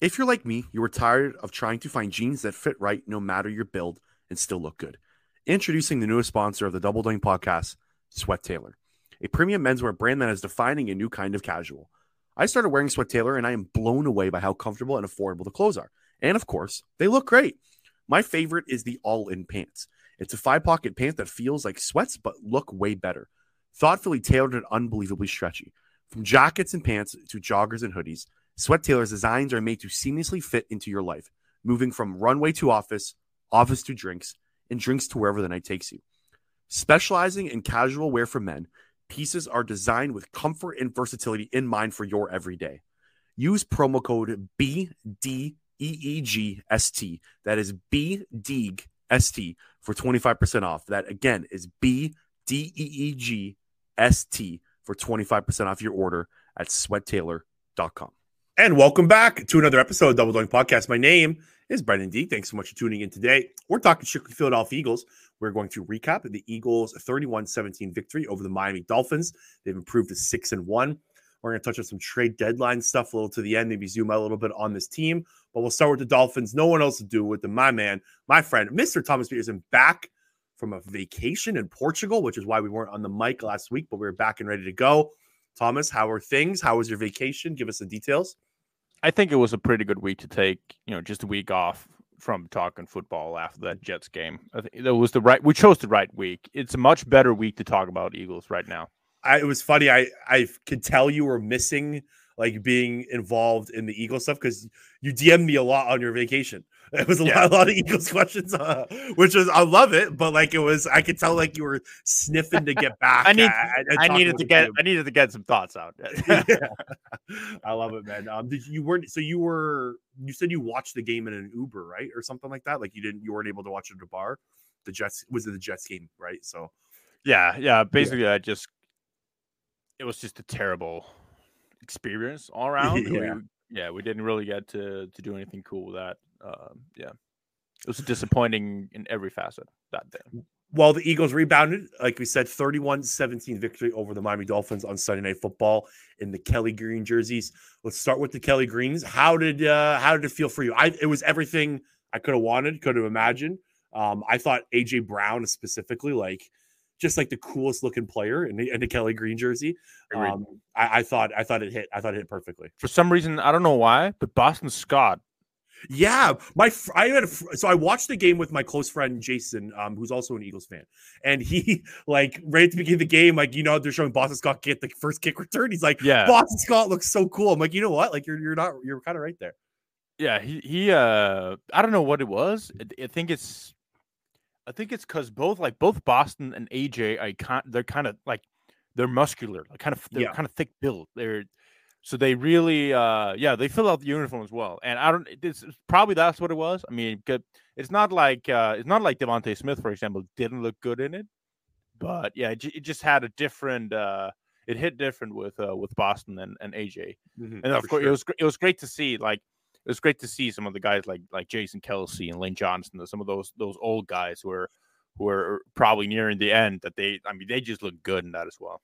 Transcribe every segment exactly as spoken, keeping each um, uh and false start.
If you're like me, you were tired of trying to find jeans that fit right no matter your build and still look good. Introducing the newest sponsor of the Double Doink Podcast, Sweat Tailor, a premium menswear brand that is defining a new kind of casual. I started wearing Sweat Tailor and I am blown away by how comfortable and affordable the clothes are. And of course, they look great. My favorite is the all-in pants. It's a five-pocket pant that feels like sweats but look way better. Thoughtfully tailored and unbelievably stretchy. From jackets and pants to joggers and hoodies, Sweat Tailor's designs are made to seamlessly fit into your life, moving from runway to office, office to drinks, and drinks to wherever the night takes you. Specializing in casual wear for men, pieces are designed with comfort and versatility in mind for your everyday. Use promo code B D E E G S T, that is B D E E G S T, for twenty-five percent off. That, again, is B D E E G S T for twenty-five percent off your order at sweat tailor dot com. And welcome back to another episode of Double Doink Podcast. My name is Brendan D. Thanks so much for tuning in today. We're talking strictly Philadelphia Eagles. We're going to recap the Eagles' thirty-one seventeen victory over the Miami Dolphins. They've improved to six and one. We're going to touch on some trade deadline stuff a little to the end, maybe zoom out a little bit on this team. But we'll start with the Dolphins. No one else to do with them. My man, my friend, Mister Thomas Petersen, back from a vacation in Portugal, which is why we weren't on the mic last week, but we were back and ready to go. Thomas, how are things? How was your vacation? Give us the details. I think it was a pretty good week to take, you know, just a week off from talking football after that Jets game. I think that was the right, we chose the right week. It's a much better week to talk about Eagles right now. I, it was funny. I, I could tell you were missing like being involved in the Eagles stuff because you D M'd me a lot on your vacation. It was a, yeah. lot, a lot of Eagles questions, uh, which was, I love it, but like it was, I could tell like you were sniffing to get back. I, need, I, I, I needed to get, you. I needed to get some thoughts out. Yeah. I love it, man. Um, did you weren't, so you were, you said you watched the game in an Uber, right? Or something like that. Like you didn't, you weren't able to watch it at a bar. The Jets was it the Jets game, right? So yeah, yeah, basically yeah. I just, it was just a terrible experience all around. yeah. We, yeah. We didn't really get to, to do anything cool with that. Um, yeah, it was disappointing in every facet that day. Well, the Eagles rebounded, like we said, thirty-one seventeen victory over the Miami Dolphins on Sunday Night Football in the Kelly Green jerseys. Let's start with the Kelly Greens. How did uh, how did it feel for you? I, it was everything I could have wanted, could have imagined. Um, I thought A J Brown specifically, like just like the coolest looking player in the, in the Kelly Green jersey. Um, I, I thought I thought it hit. I thought it hit perfectly. For some reason, I don't know why, but Boston Scott. Yeah, my fr- I had a fr- so I watched the game with my close friend Jason, um, who's also an Eagles fan, and he like right at the beginning of the game, like you know they're showing Boston Scott get the first kick return. He's like, yeah, Boston Scott looks so cool. I'm like, you know what? Like you're you're not you're kind of right there. Yeah, he he. Uh, I don't know what it was. I, I think it's, I think it's because both like both Boston and A J, I can't. They're kind of like they're muscular, like kind of they're yeah. kind of thick built. They're So they really, uh, yeah, they fill out the uniform as well. And I don't, it's probably that's what it was. I mean, it's not like, uh, it's not like DeVonta Smith, for example, didn't look good in it, but yeah, it, it just had a different, uh, it hit different with, uh, with Boston and, and A J. Mm-hmm, and of course sure. it was, it was great to see, like, it was great to see some of the guys like, like Jason Kelce and Lane Johnson, some of those, those old guys who are, who are probably nearing the end that they, I mean, they just look good in that as well.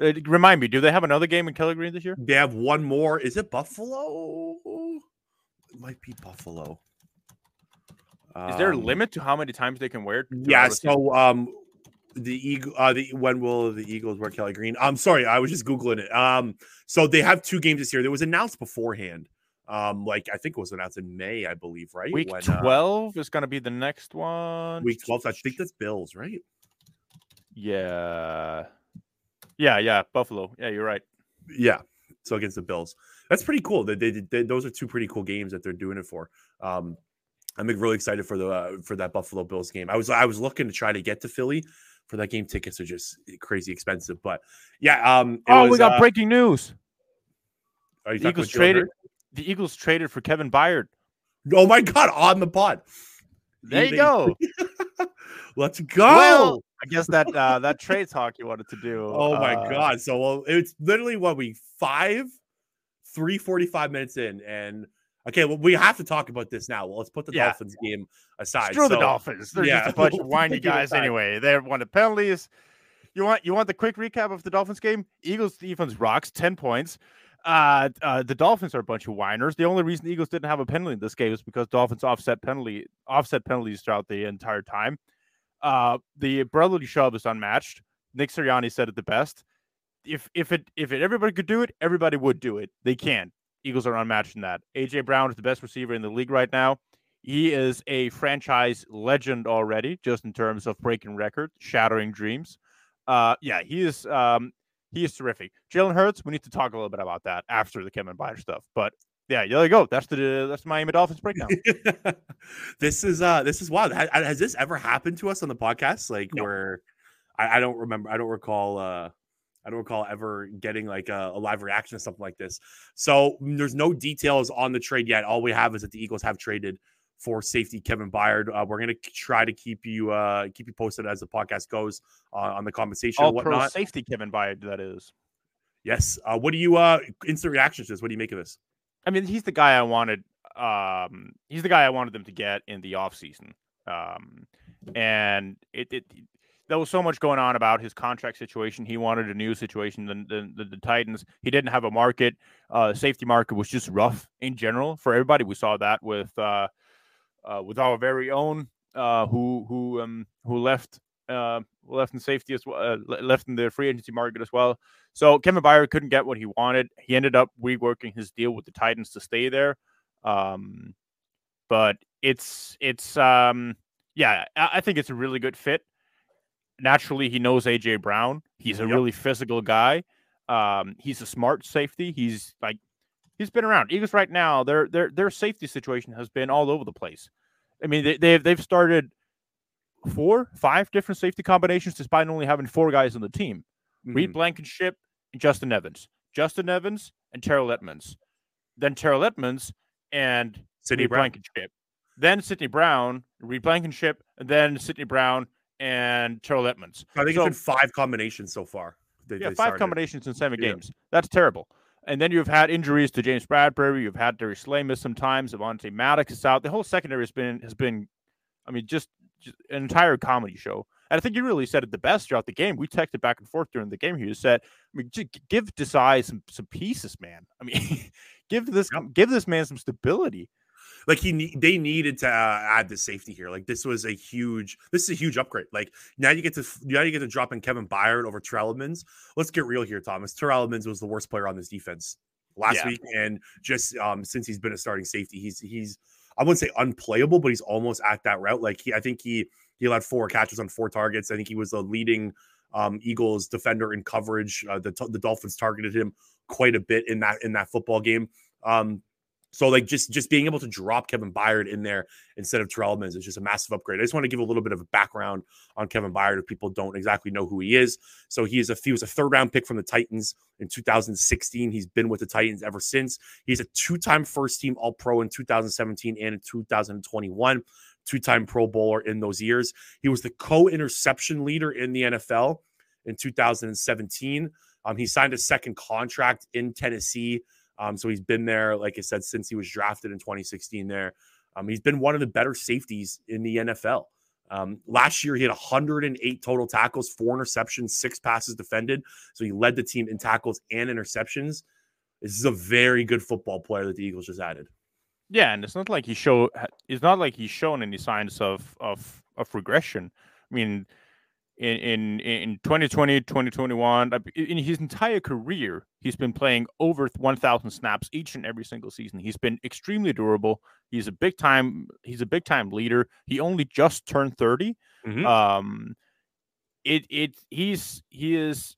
Remind me, do they have another game in Kelly Green this year? They have one more. Is it Buffalo? It might be Buffalo. Is there um, a limit to how many times they can wear it? Yeah, so um, the Eagle, uh, the when will the Eagles wear Kelly Green? I'm sorry, I was just Googling it. Um, so they have two games this year. It was announced beforehand. Um, like, I think it was announced in May, I believe, right? Week when, twelve uh, is going to be the next one. Week twelve, I think that's Bills, right? Yeah. Yeah, yeah, Buffalo. Yeah, you're right. Yeah, so against the Bills, that's pretty cool. They, they, they those are two pretty cool games that they're doing it for. Um, I'm really excited for the uh, for that Buffalo Bills game. I was I was looking to try to get to Philly for that game. Tickets are just crazy expensive, but yeah. Um, oh, was, we got uh, breaking news. Are you the Eagles traded? The Eagles traded for Kevin Byard. Oh my God! On the pod. There you go. Let's go. Well, I guess that uh, that trade talk you wanted to do. Oh my uh, God! So well, it's literally what we five, three forty-five minutes in, and okay, well we have to talk about this now. Well, let's put the yeah. Dolphins game aside. Screw so, the Dolphins. They're yeah. just a bunch of whiny guys anyway. They won the penalties. You want you want the quick recap of the Dolphins game? Eagles defense rocks ten points. Uh, uh, the Dolphins are a bunch of whiners. The only reason the Eagles didn't have a penalty in this game is because Dolphins offset penalty offset penalties throughout the entire time. Uh, the brotherly shove is unmatched. Nick Sirianni said it the best. If if it if it everybody could do it, everybody would do it. They can. Eagles are unmatched in that. A J Brown is the best receiver in the league right now. He is a franchise legend already, just in terms of breaking records, shattering dreams. Uh, yeah, he is. Um, he is terrific. Jalen Hurts, we need to talk a little bit about that after the Kevin Byard stuff. But yeah, there you go. That's the that's the Miami Dolphins breakdown. This is uh, this is wild. Has, has this ever happened to us on the podcast? Like no. where I, I don't remember. I don't recall. Uh, I don't recall ever getting like a, a live reaction to something like this. So there's no details on the trade yet. All we have is that the Eagles have traded for safety Kevin Byard. Uh, we're gonna try to keep you uh, keep you posted as the podcast goes uh, on the compensation and whatnot. All-pro safety Kevin Byard, that is. Yes. Uh, what do you uh, instant reactions to this? What do you make of this? I mean, he's the guy I wanted. Um, he's the guy I wanted them to get in the offseason. Um, and it, it there was so much going on about his contract situation. He wanted a new situation than the, the, the Titans. He didn't have a market. Uh, safety market was just rough in general for everybody. We saw that with. Uh, Uh, with our very own, uh, who who um, who left uh, left in safety as well, uh, left in the free agency market as well. So Kevin Byard couldn't get what he wanted. He ended up reworking his deal with the Titans to stay there. Um, but it's it's um, yeah, I, I think it's a really good fit. Naturally, he knows A J Brown. He's a yep. really physical guy. Um, he's a smart safety. He's like. He's been around. Eagles right now, their their their safety situation has been all over the place. I mean, they, they've they've started four, five different safety combinations despite only having four guys on the team. Mm-hmm. Reed Blankenship and Justin Evans. Justin Evans and Terrell Edmunds. Then Terrell Edmunds and Sydney Reed Brown. Blankenship. Then Sydney Brown, Reed Blankenship, and then Sydney Brown and Terrell Edmunds. I think so, it's been five combinations so far. They, yeah, they five started. combinations in seven yeah. games. That's terrible. And then you've had injuries to James Bradberry. You've had Darius Slay miss sometimes. Avante Maddox is out. The whole secondary has been, has been, I mean, just, just an entire comedy show. And I think you really said it the best throughout the game. We texted back and forth during the game. You said, I mean, just give Desai some some pieces, man. I mean, give this yep. give this man some stability. Like he, they needed to uh, add the safety here. Like this was a huge, this is a huge upgrade. Like now you get to, now you get to drop in Kevin Byard over Terrell Edmunds. Let's get real here, Thomas. Terrell Edmunds was the worst player on this defense last yeah. week, and just um, since he's been a starting safety, he's he's I wouldn't say unplayable, but he's almost at that route. Like he, I think he he allowed four catches on four targets. I think he was the leading um, Eagles defender in coverage. Uh, the the Dolphins targeted him quite a bit in that in that football game. Um, So, like, just, just being able to drop Kevin Byard in there instead of Terrell Edmunds is just a massive upgrade. I just want to give a little bit of a background on Kevin Byard if people don't exactly know who he is. So, he is a he was a third-round pick from the Titans in two thousand sixteen. He's been with the Titans ever since. He's a two-time first-team All-Pro in two thousand seventeen and in two thousand twenty-one, two-time Pro Bowler in those years. He was the co-interception leader in the N F L in two thousand seventeen. Um, he signed a second contract in Tennessee. Um, so he's been there, like I said, since he was drafted in twenty sixteen there. Um, he's been one of the better safeties in the N F L. Um, last year, he had one hundred eight total tackles, four interceptions, six passes defended. So he led the team in tackles and interceptions. This is a very good football player that the Eagles just added. Yeah, and it's not like he show. It's not like he's shown any signs of of, of regression. I mean, in in in twenty twenty, twenty twenty-one, in his entire career, he's been playing over one thousand snaps each and every single season. He's been extremely durable. He's a big time. He's a big time leader. He only just turned thirty. Mm-hmm. Um, it it he's he is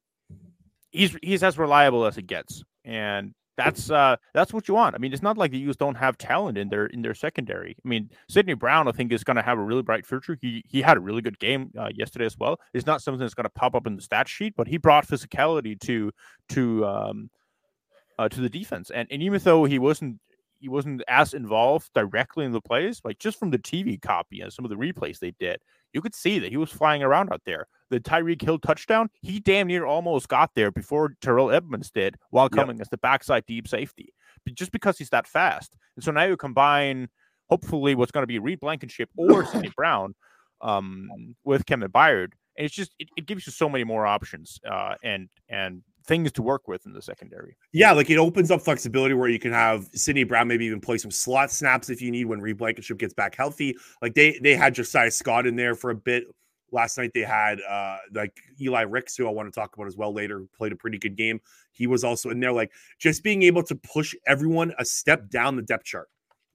he's he's as reliable as it gets, and that's uh that's what you want. I mean, it's not like the Eagles don't have talent in their in their secondary. I mean, Sydney Brown, I think, is going to have a really bright future. He he had a really good game uh, yesterday as well. It's not something that's going to pop up in the stat sheet, but he brought physicality to to um uh, to the defense. And and even though he wasn't he wasn't as involved directly in the plays, like just from the T V copy and some of the replays they did, you could see that he was flying around out there. The Tyreek Hill touchdown, he damn near almost got there before Terrell Edmunds did while coming yep. as the backside deep safety, but just because he's that fast. And so now you combine, hopefully, what's going to be Reed Blankenship or Sydney Brown um, with Kevin Byard, and it's just, it, it gives you so many more options. Uh, and and things to work with in the secondary. Yeah, like it opens up flexibility where you can have Sydney Brown maybe even play some slot snaps if you need when Reed Blankenship gets back healthy. Like they they had Josiah Scott in there for a bit. Last night they had uh, like Eli Ricks, who I want to talk about as well later, played a pretty good game. He was also in there. Like just being able to push everyone a step down the depth chart,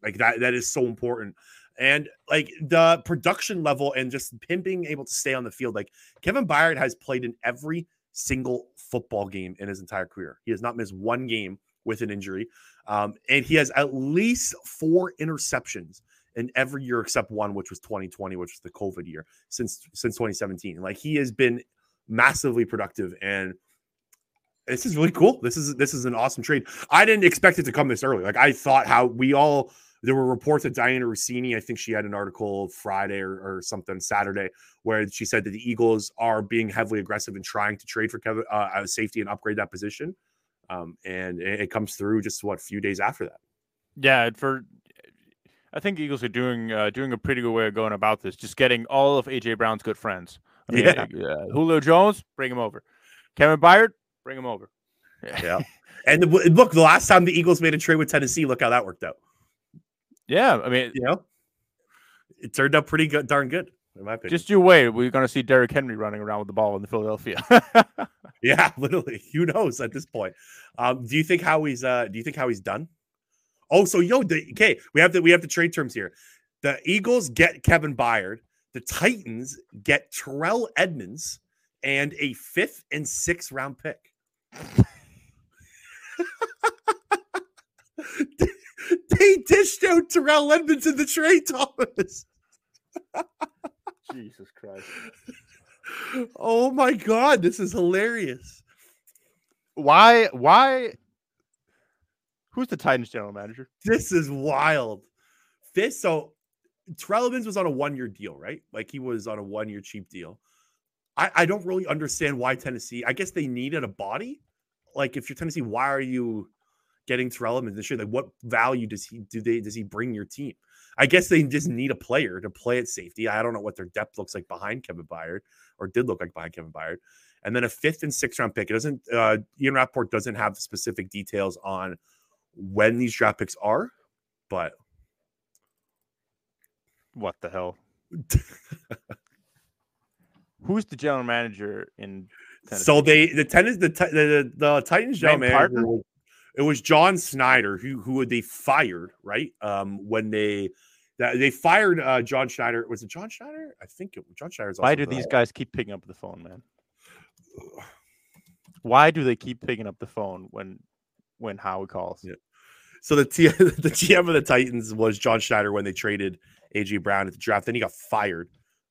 like that that is so important. And like the production level and just him being able to stay on the field. Like Kevin Byard has played in every single football game in his entire career. He has not missed one game with an injury. Um, and he has at least four interceptions in every year except one, which was twenty twenty, which was the COVID year, since since twenty seventeen. Like he has been massively productive, and this is really cool. This is this is an awesome trade. I didn't expect it to come this early. Like I thought how we all there were reports that Diana Rossini, I think she had an article Friday or, or something Saturday, where she said that the Eagles are being heavily aggressive in trying to trade for Kevin uh, safety and upgrade that position. Um, and it, it comes through just what a few days after that. Yeah, for. I think Eagles are doing uh, doing a pretty good way of going about this. Just getting all of A J Brown's good friends. I mean, yeah. uh, Julio Jones, bring him over. Kevin Byard, bring him over. Yeah. yeah. And the, look, the last time the Eagles made a trade with Tennessee, look how that worked out. Yeah, I mean, you know, it turned out pretty good, darn good, in my opinion. Just you wait. We're going to see Derrick Henry running around with the ball in the Philadelphia. Yeah, literally. Who knows at this point? Um, do you think how he's? Uh, do you think how he's done? Oh, so yo, the, okay, we have the we have the trade terms here. The Eagles get Kevin Byard. The Titans get Terrell Edmunds and a fifth and sixth round pick. they, they dished out Terrell Edmunds in the trade, Thomas. Jesus Christ! Oh my God, this is hilarious. Why? Why? Who's the Titans general manager? This is wild. This so Terrell Edmunds was on a one-year deal, right? Like he was on a one-year cheap deal. I, I don't really understand why Tennessee. I guess they needed a body. Like if you're Tennessee, why are you getting Terrell Edmunds this year? Like what value does he do? They does he bring your team? I guess they just need a player to play at safety. I don't know what their depth looks like behind Kevin Byard, or did look like behind Kevin Byard, and then a fifth and sixth round pick. It doesn't. Uh, Ian Rappaport doesn't have specific details on when these draft picks are, but what the hell? Who's the general manager in Tennessee? So they the tennis the the, the Titans general manager, it was John Snyder who who they fired, right? Um, when they they fired uh, John Snyder. Was it John Snyder? I think it was John Snyder's. Why do these guys keep picking up the phone, man? Why do they keep picking up the phone when? When Howard calls. Yeah. So the T- the G M of the Titans was John Snyder when they traded A J Brown at the draft. Then he got fired.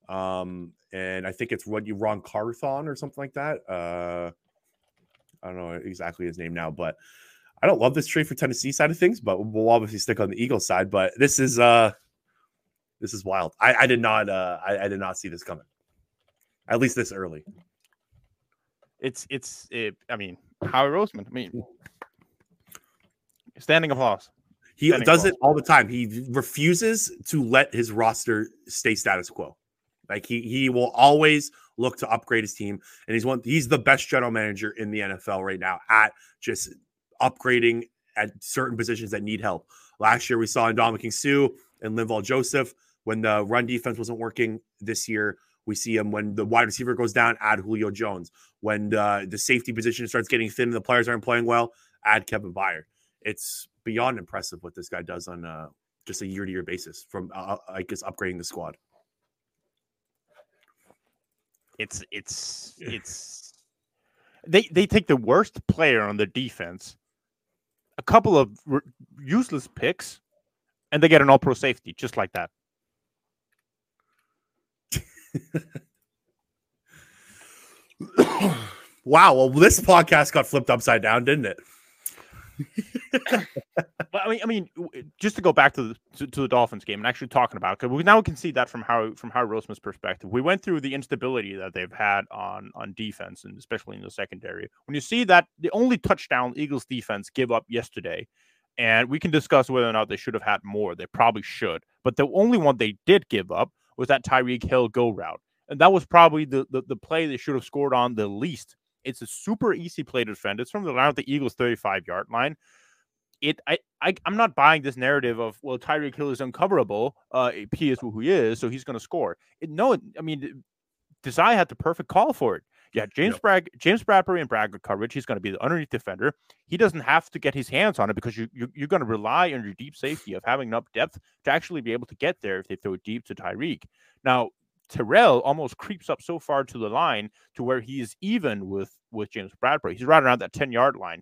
Um, and I think it's what you Ron Carthon or something like that. Uh, I don't know exactly his name now, but I don't love this trade for Tennessee side of things, but we'll obviously stick on the Eagles side. But this is uh, this is wild. I, I did not uh, I, I did not see this coming, at least this early. It's it's it, I mean Howie Roseman. I mean. Standing applause. He Standing does applause. It all the time. He refuses to let his roster stay status quo. Like he he will always look to upgrade his team, and he's one. He's the best general manager in the N F L right now at just upgrading at certain positions that need help. Last year we saw Ndamukong Suh and Linval Joseph when the run defense wasn't working. This year we see him when the wide receiver goes down. Add Julio Jones. When the, the safety position starts getting thin and the players aren't playing well, add Kevin Byard. It's beyond impressive what this guy does on uh, just a year-to-year basis from, uh, I guess, upgrading the squad. It's it's it's they they take the worst player on their defense, a couple of re- useless picks, and they get an All-Pro safety just like that. Wow! Well, this podcast got flipped upside down, didn't it? But I mean, I mean, just to go back to the to, to the Dolphins game and actually talking about, because we now can see that from how from how Roseman's perspective, we went through the instability that they've had on on defense and especially in the secondary. When you see that the only touchdown Eagles defense give up yesterday, and we can discuss whether or not they should have had more, they probably should, but the only one they did give up was that Tyreek Hill go route, and that was probably the the, the play they should have scored on the least It's a super easy play to defend. It's from around the Eagles' thirty-five-yard line. It, I, I, I'm not buying this narrative of, well, Tyreek Hill is uncoverable. Uh, he is who he is, so he's going to score. It, no, I mean, Desai had the perfect call for it. Yeah, James yep. Bragg, James Bradberry and Bragg coverage. He's going to be the underneath defender. He doesn't have to get his hands on it because you, you you're going to rely on your deep safety of having enough depth to actually be able to get there if they throw it deep to Tyreek. Now, Terrell almost creeps up so far to the line to where he is even with with James Bradberry. He's right around that ten-yard line.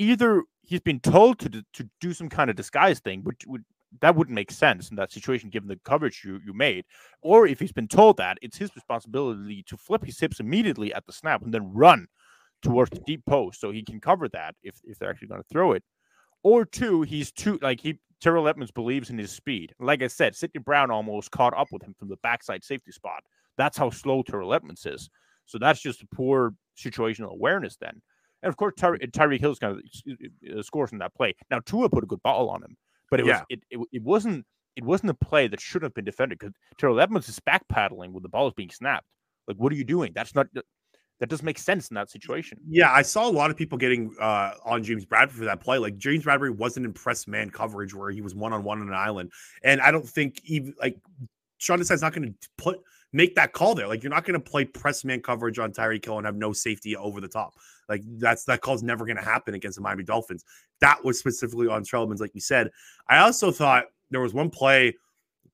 Either he's been told to to do some kind of disguise thing, which would that wouldn't make sense in that situation given the coverage you, you made, or if he's been told that, it's his responsibility to flip his hips immediately at the snap and then run towards the deep post so he can cover that if, if they're actually going to throw it. Or two, he's too like he Terrell Edmunds believes in his speed. Like I said, Sydney Brown almost caught up with him from the backside safety spot. That's how slow Terrell Edmunds is. So that's just poor situational awareness then. And of course, Ty- Tyreek Hill's going to score from that play. Now Tua put a good ball on him. But it yeah. was it, it it wasn't it wasn't a play that should have been defended because Terrell Edmunds is backpedaling when the ball is being snapped. Like, what are you doing? That's not that doesn't make sense in that situation. Yeah, I saw a lot of people getting uh, on James Bradberry for that play. Like, James Bradberry wasn't in press man coverage where he was one on one on an island, and I don't think even like Sean Desai's not going to put make that call there. Like, you're not going to play press man coverage on Tyreek Hill and have no safety over the top. Like, that's that call's never going to happen against the Miami Dolphins. That was specifically on Terrell Edmunds, like you said. I also thought there was one play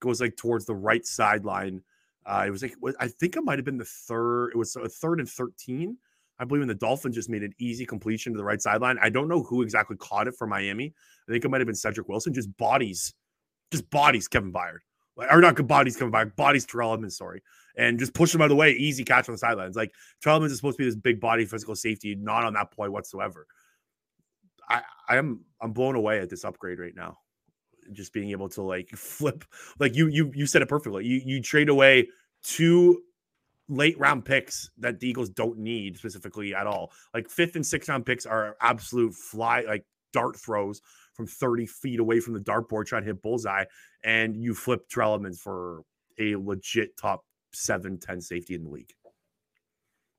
goes like towards the right sideline. Uh, it was like I think it might have been the third. It was a third and thirteen, I believe, and the Dolphins just made an easy completion to the right sideline. I don't know who exactly caught it for Miami. I think it might have been Cedric Wilson. Just bodies, just bodies. Kevin Byard. Or not good bodies coming by, bodies Terrell Edmunds, sorry. And just push him out of the way, easy catch on the sidelines. Like, Terrell Edmunds is supposed to be this big body physical safety, not on that play whatsoever. I, I'm I'm blown away at this upgrade right now. Just being able to, like, flip. Like, you you you said it perfectly. You you trade away two late-round picks that the Eagles don't need specifically at all. Like, fifth and sixth-round picks are absolute fly, like, dart throws from thirty feet away from the dartboard trying to hit bullseye, and you flip Terrell Edmunds for a legit top seven, ten safety in the league.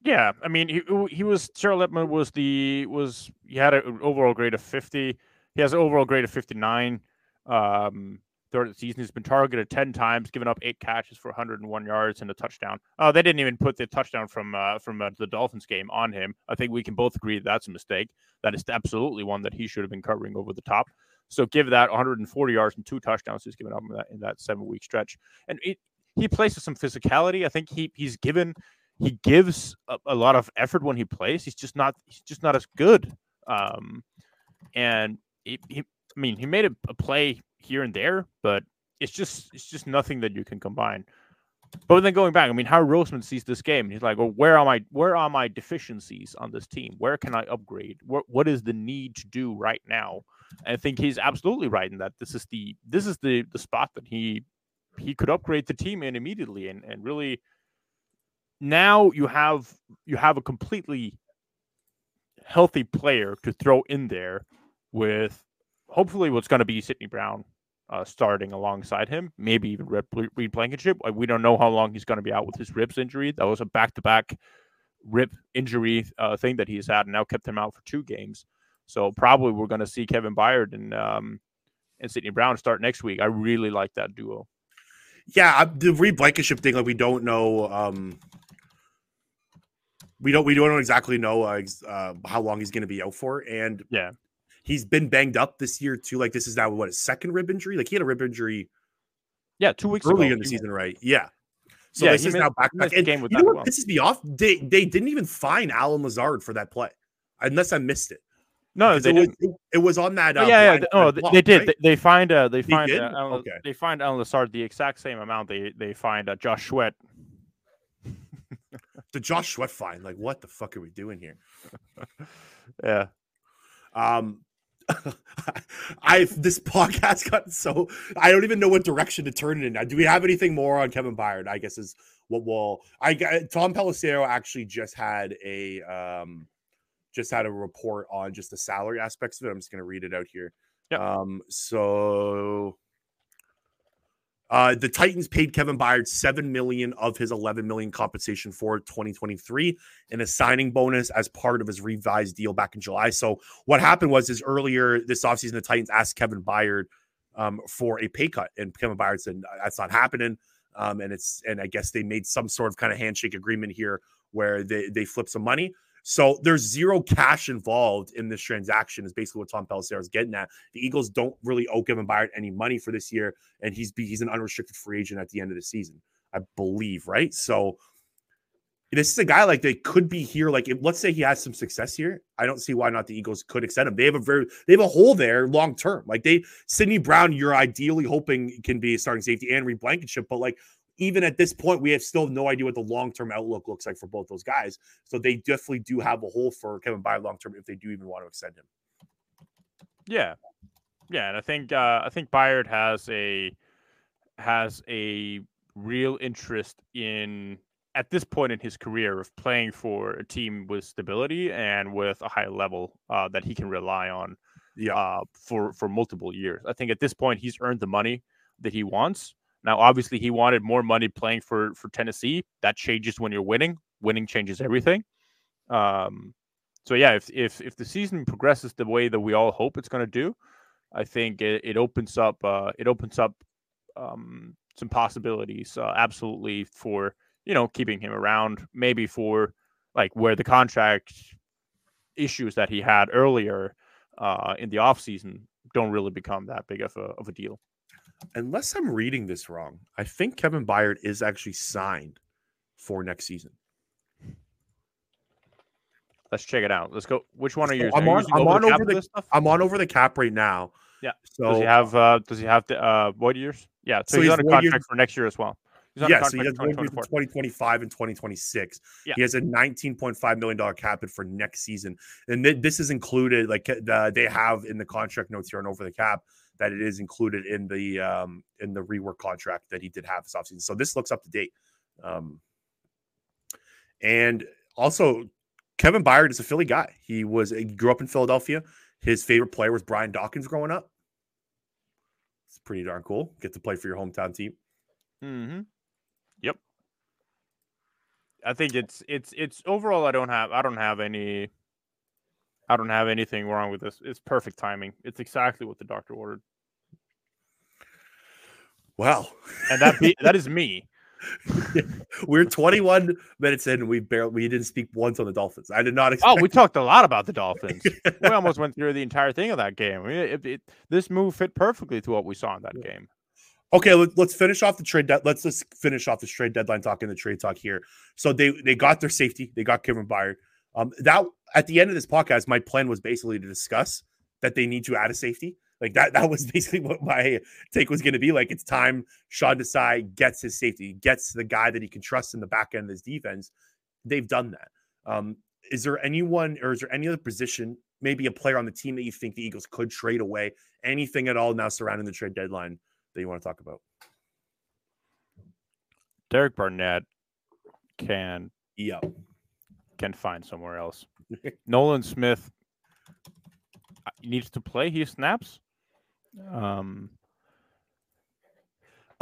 Yeah, I mean, he he was Terrell Edmunds was the was he had an overall grade of fifty. He has an overall grade of fifty-nine. Um, third of the season, he's been targeted ten times, given up eight catches for one hundred one yards and a touchdown. Oh, they didn't even put the touchdown from uh, from uh, the Dolphins game on him. I think we can both agree that that's a mistake. That is absolutely one that he should have been covering over the top. So give that one hundred forty yards and two touchdowns he's given up in that, in that seven-week stretch. And it, he plays with some physicality. I think he he's given he gives a, a lot of effort when he plays. He's just not he's just not as good. Um, and he, he, I mean, he made a, a play here and there, but it's just it's just nothing that you can combine. But then going back, I mean, how Roseman sees this game, he's like, "Well, where are my where are my deficiencies on this team? Where can I upgrade? What what is the need to do right now?" And I think he's absolutely right in that this is the this is the the spot that he he could upgrade the team in immediately, and and really now you have you have a completely healthy player to throw in there with hopefully what's going to be Sydney Brown. Uh, starting alongside him, maybe even Reed Blankenship. We don't know how long he's going to be out with his ribs injury. That was a back-to-back rib injury uh, thing that he's had, and now kept him out for two games. So probably we're going to see Kevin Byard and um, and Sydney Brown start next week. I really like that duo. Yeah, I, the Reed Blankenship thing. Like we don't know. Um, we don't. We don't exactly know uh, uh, how long he's going to be out for. And yeah. He's been banged up this year, too. Like, this is now, what, his second rib injury? Like, he had a rib injury yeah, two weeks earlier ago. in the season, right? Yeah. So yeah, this is missed, now back to back. And game with you know what well. pisses me off? They, they didn't even fine Allen Lazard for that play, unless I missed it. No, they it didn't. Was, it, it was on that. Uh, oh, yeah, yeah. Oh, block, they did. Right? They, they find uh, they find uh, Alan, okay. they find Allen Lazard the exact same amount they, they find uh, Josh Sweat. The Josh Sweat fine. Like, what the fuck are we doing here? yeah. Um. I've this podcast got so I don't even know what direction to turn it in. Do we have anything more on Kevin Byard? I guess is what we'll. I got Tom Pelissero actually just had a um, just had a report on just the salary aspects of it. I'm just going to read it out here. Yep. Um, so Uh, the Titans paid Kevin Byard seven million dollars of his eleven million dollars compensation for twenty twenty-three and a signing bonus as part of his revised deal back in July. So what happened was is earlier this offseason, the Titans asked Kevin Byard um, for a pay cut, and Kevin Byard said, that's not happening. Um, and it's, and I guess they made some sort of kind of handshake agreement here where they, they flip some money. So there's zero cash involved in this transaction is basically what Tom Pelissero is getting at. The Eagles don't really owe Kevin Byard any money for this year, and he's he's an unrestricted free agent at the end of the season, I believe, right? So this is a guy like that could be here. Like, if, let's say he has some success here, I don't see why not the Eagles could extend him. They have a very they have a hole there long term. Like they Sydney Brown, you're ideally hoping can be a starting safety, and Reed Blankenship, but like. Even at this point, we have still no idea what the long-term outlook looks like for both those guys. So they definitely do have a hole for Kevin Byard long-term if they do even want to extend him. Yeah, yeah, and I think uh, I think Byard has a has a real interest in at this point in his career of playing for a team with stability and with a high level uh, that he can rely on. Yeah, uh, for for multiple years. I think at this point he's earned the money that he wants. Now, obviously, he wanted more money playing for, for Tennessee. That changes when you're winning. Winning changes everything. Um, so, yeah, if, if if the season progresses the way that we all hope it's going to do, I think it, it opens up uh, it opens up um, some possibilities, uh, absolutely, for, you know, keeping him around, maybe for, like, where the contract issues that he had earlier uh, in the offseason don't really become that big of a, of a deal. Unless I'm reading this wrong, I think Kevin Byard is actually signed for next season. Let's check it out. Let's go. Which one are you? I'm on, you I'm, over on the over the, stuff? I'm on over the cap right now. Yeah. So does he have? Uh, does he have the uh, void years? Yeah. So, so he's, he's on a contract years. for next year as well. He's on yeah. A so he has void years for twenty twenty-five and twenty twenty-six. Yeah. He has a nineteen point five million dollars cap hit for next season, and th- this is included. Like the, they have in the contract notes here on over the cap. That it is included in the um, in the rework contract that he did have this offseason. So this looks up to date. Um, and also, Kevin Byard is a Philly guy. He was he grew up in Philadelphia. His favorite player was Brian Dawkins growing up. It's pretty darn cool. Get to play for your hometown team. Mm-hmm. Yep. I think it's it's it's overall. I don't have I don't have any. I don't have anything wrong with this. It's perfect timing. It's exactly what the doctor ordered. Wow. And that be, that is me. We're twenty-one minutes in, and we barely we didn't speak once on the Dolphins. I did not expect. Oh, we it. talked a lot about the Dolphins. We almost went through the entire thing of that game. It, it, it, this move fit perfectly to what we saw in that yeah. game. Okay, let, let's finish off the trade. De- let's just finish off the trade deadline talk and the trade talk here. So they they got their safety. They got Kevin Byard. Um, that at the end of this podcast, my plan was basically to discuss that they need to add a safety. Like that, that was basically what my take was going to be. Like it's time Sean Desai gets his safety, gets the guy that he can trust in the back end of his defense. They've done that. Um, is there anyone or is there any other position, maybe a player on the team that you think the Eagles could trade away? Anything at all now surrounding the trade deadline that you want to talk about? Derek Barnett can. Yeah. Can find somewhere else. Nolan Smith needs to play. He snaps. Um,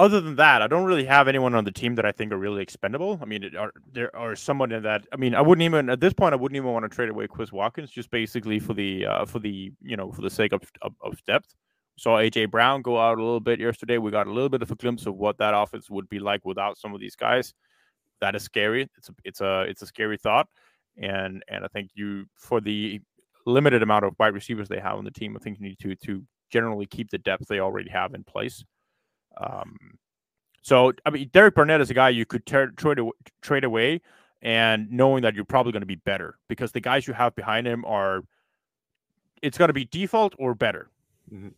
other than that, I don't really have anyone on the team that I think are really expendable. I mean, it, are, there are someone in that. I mean, I wouldn't even at this point. I wouldn't even want to trade away Chris Watkins just basically for the uh, for the you know for the sake of of, of depth. We saw A J Brown go out a little bit yesterday. We got a little bit of a glimpse of what that offense would be like without some of these guys. That is scary. It's a, it's a it's a scary thought, and and I think you for the limited amount of wide receivers they have on the team, I think you need to to generally keep the depth they already have in place. Um, so I mean, Derek Barnett is a guy you could ter- trade trade away, and knowing that you're probably going to be better because the guys you have behind him are, it's going to be default or better. Mm-hmm.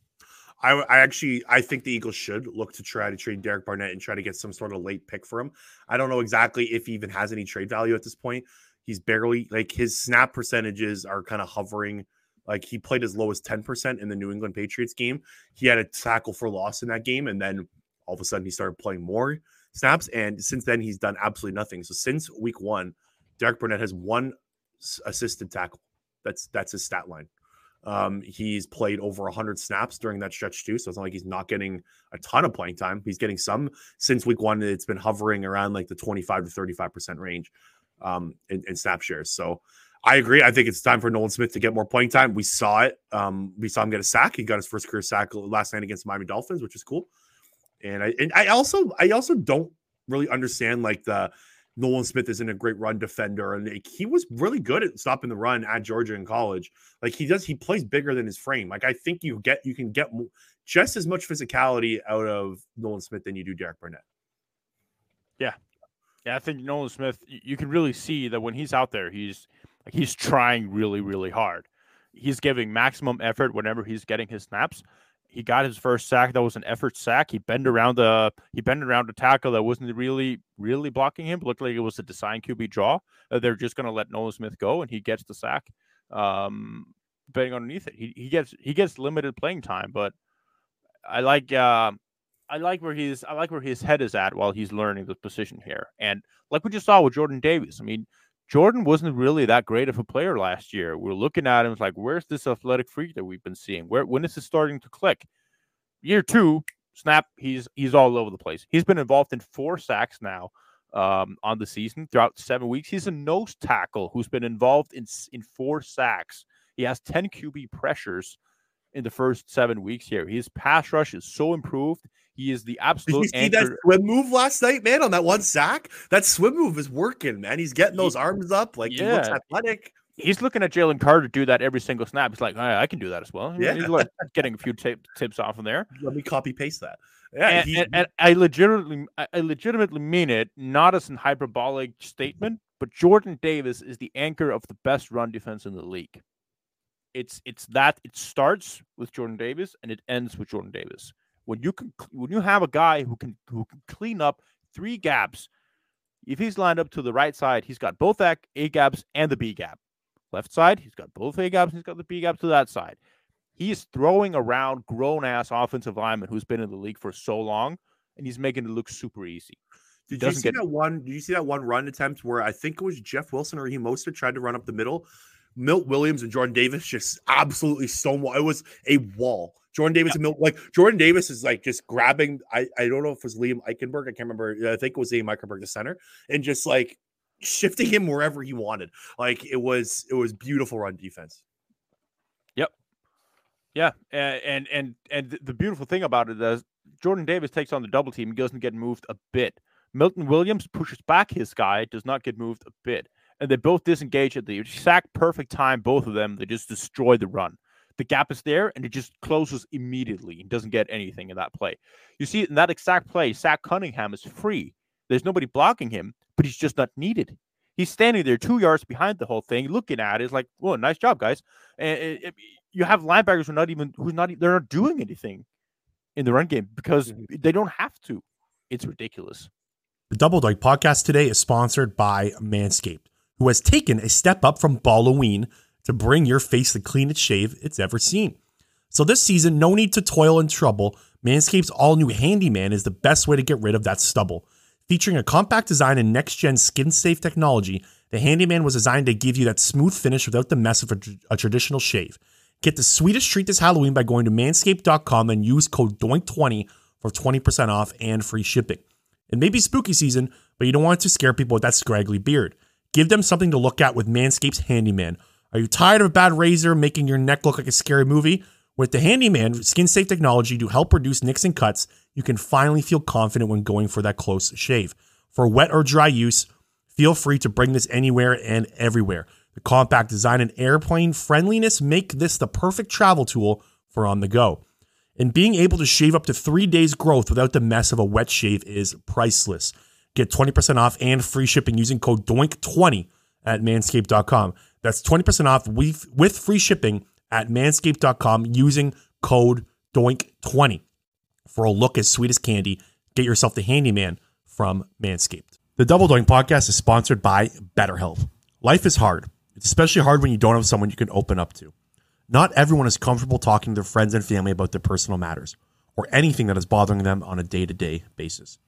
I, I actually I think the Eagles should look to try to trade Derek Barnett and try to get some sort of late pick for him. I don't know exactly if he even has any trade value at this point. He's barely like his snap percentages are kind of hovering. Like he played as low as ten percent in the New England Patriots game. He had a tackle for loss in that game. And then all of a sudden he started playing more snaps. And since then he's done absolutely nothing. So since week one, Derek Barnett has one assisted tackle. That's, that's his stat line. Um, he's played over one hundred snaps during that stretch too, so it's not like he's not getting a ton of playing time. He's getting some. Since week one, it's been hovering around like the twenty-five to thirty-five percent range um, in, in snap shares. So I agree. I think it's time for Nolan Smith to get more playing time. We saw it. Um, we saw him get a sack. He got his first career sack last night against the Miami Dolphins, which is cool. And I and I also I also don't really understand like the Nolan Smith isn't a great run defender, and like, he was really good at stopping the run at Georgia in college. Like he does, he plays bigger than his frame. Like I think you get you can get just as much physicality out of Nolan Smith than you do Derek Barnett. Yeah, yeah, I think Nolan Smith. You can really see that when he's out there, he's like he's trying really, really hard. He's giving maximum effort whenever he's getting his snaps. He got his first sack. That was an effort sack. He bent around the he bent around a tackle that wasn't really, really blocking him. It looked like it was a design Q B draw. Uh, they're just going to let Nolan Smith go, and he gets the sack. Um, betting underneath it, he he gets he gets limited playing time. But I like uh, I like where he's I like where his head is at while he's learning the position here. And like we just saw with Jordan Davis, I mean, Jordan wasn't really that great of a player last year. We're looking at him like, where's this athletic freak that we've been seeing? Where when is it starting to click? Year two, snap, he's he's all over the place. He's been involved in four sacks now um, on the season throughout seven weeks. He's a nose tackle who's been involved in in four sacks. He has ten Q B pressures in the first seven weeks here. His pass rush is so improved. He is the absolute Did you see anchor. That swim move last night, man, on that one sack? That swim move is working, man. He's getting those he, arms up. Like, yeah. He looks athletic. He's looking at Jalen Carter do that every single snap. He's like, right, I can do that as well. Yeah. He's like getting a few t- tips off of there. Let me copy-paste that. Yeah, and, he, and, and I legitimately I legitimately mean it, not as an hyperbolic statement, but Jordan Davis is the anchor of the best run defense in the league. It's it's that it starts with Jordan Davis and it ends with Jordan Davis. When you can, when you have a guy who can who can clean up three gaps, if he's lined up to the right side, he's got both A gaps and the B gap. Left side, he's got both A gaps and he's got the B gap to that side. He's throwing around grown-ass offensive lineman who's been in the league for so long, and he's making it look super easy. Did you see get... that one? Did you see that one run attempt where I think it was Jeff Wilson or Raheem Mostert tried to run up the middle? Milt Williams and Jordan Davis just absolutely stonewall. It was a wall. Jordan Davis yeah. and Milt, like Jordan Davis is like just grabbing. I, I don't know if it was Liam Eichenberg. I can't remember. I think it was Liam Eichenberg, the center, and just like shifting him wherever he wanted. Like it was it was beautiful run defense. Yep. Yeah, and and and, and the beautiful thing about it is Jordan Davis takes on the double team. He doesn't get moved a bit. Milton Williams pushes back his guy. Does not get moved a bit. And they both disengage at the exact perfect time, both of them. They just destroy the run. The gap is there, and it just closes immediately. It doesn't get anything in that play. You see, in that exact play, Zach Cunningham is free. There's nobody blocking him, but he's just not needed. He's standing there two yards behind the whole thing, looking at it. It's like, whoa, nice job, guys. And it, it, you have linebackers who are not even, who's not, they're not doing anything in the run game because they don't have to. It's ridiculous. The Double Doink Podcast today is sponsored by Manscaped, who has taken a step up from Balloween to bring your face the cleanest shave it's ever seen. So this season, no need to toil and trouble. Manscaped's all-new Handyman is the best way to get rid of that stubble. Featuring a compact design and next-gen skin-safe technology, the Handyman was designed to give you that smooth finish without the mess of a, tr- a traditional shave. Get the sweetest treat this Halloween by going to manscaped dot com and use code doink twenty for twenty percent off and free shipping. It may be spooky season, but you don't want to scare people with that scraggly beard. Give them something to look at with Manscaped's Handyman. Are you tired of a bad razor making your neck look like a scary movie? With the Handyman skin-safe technology to help reduce nicks and cuts, you can finally feel confident when going for that close shave. For wet or dry use, feel free to bring this anywhere and everywhere. The compact design and airplane friendliness make this the perfect travel tool for on the go. And being able to shave up to three days' growth without the mess of a wet shave is priceless. Get twenty percent off and free shipping using code doink twenty at manscaped dot com. That's twenty percent off with free shipping at manscaped dot com using code doink twenty. For a look as sweet as candy, get yourself the Handyman from Manscaped. The Double Doink Podcast is sponsored by BetterHelp. Life is hard. It's especially hard when you don't have someone you can open up to. Not everyone is comfortable talking to their friends and family about their personal matters or anything that is bothering them on a day-to-day basis.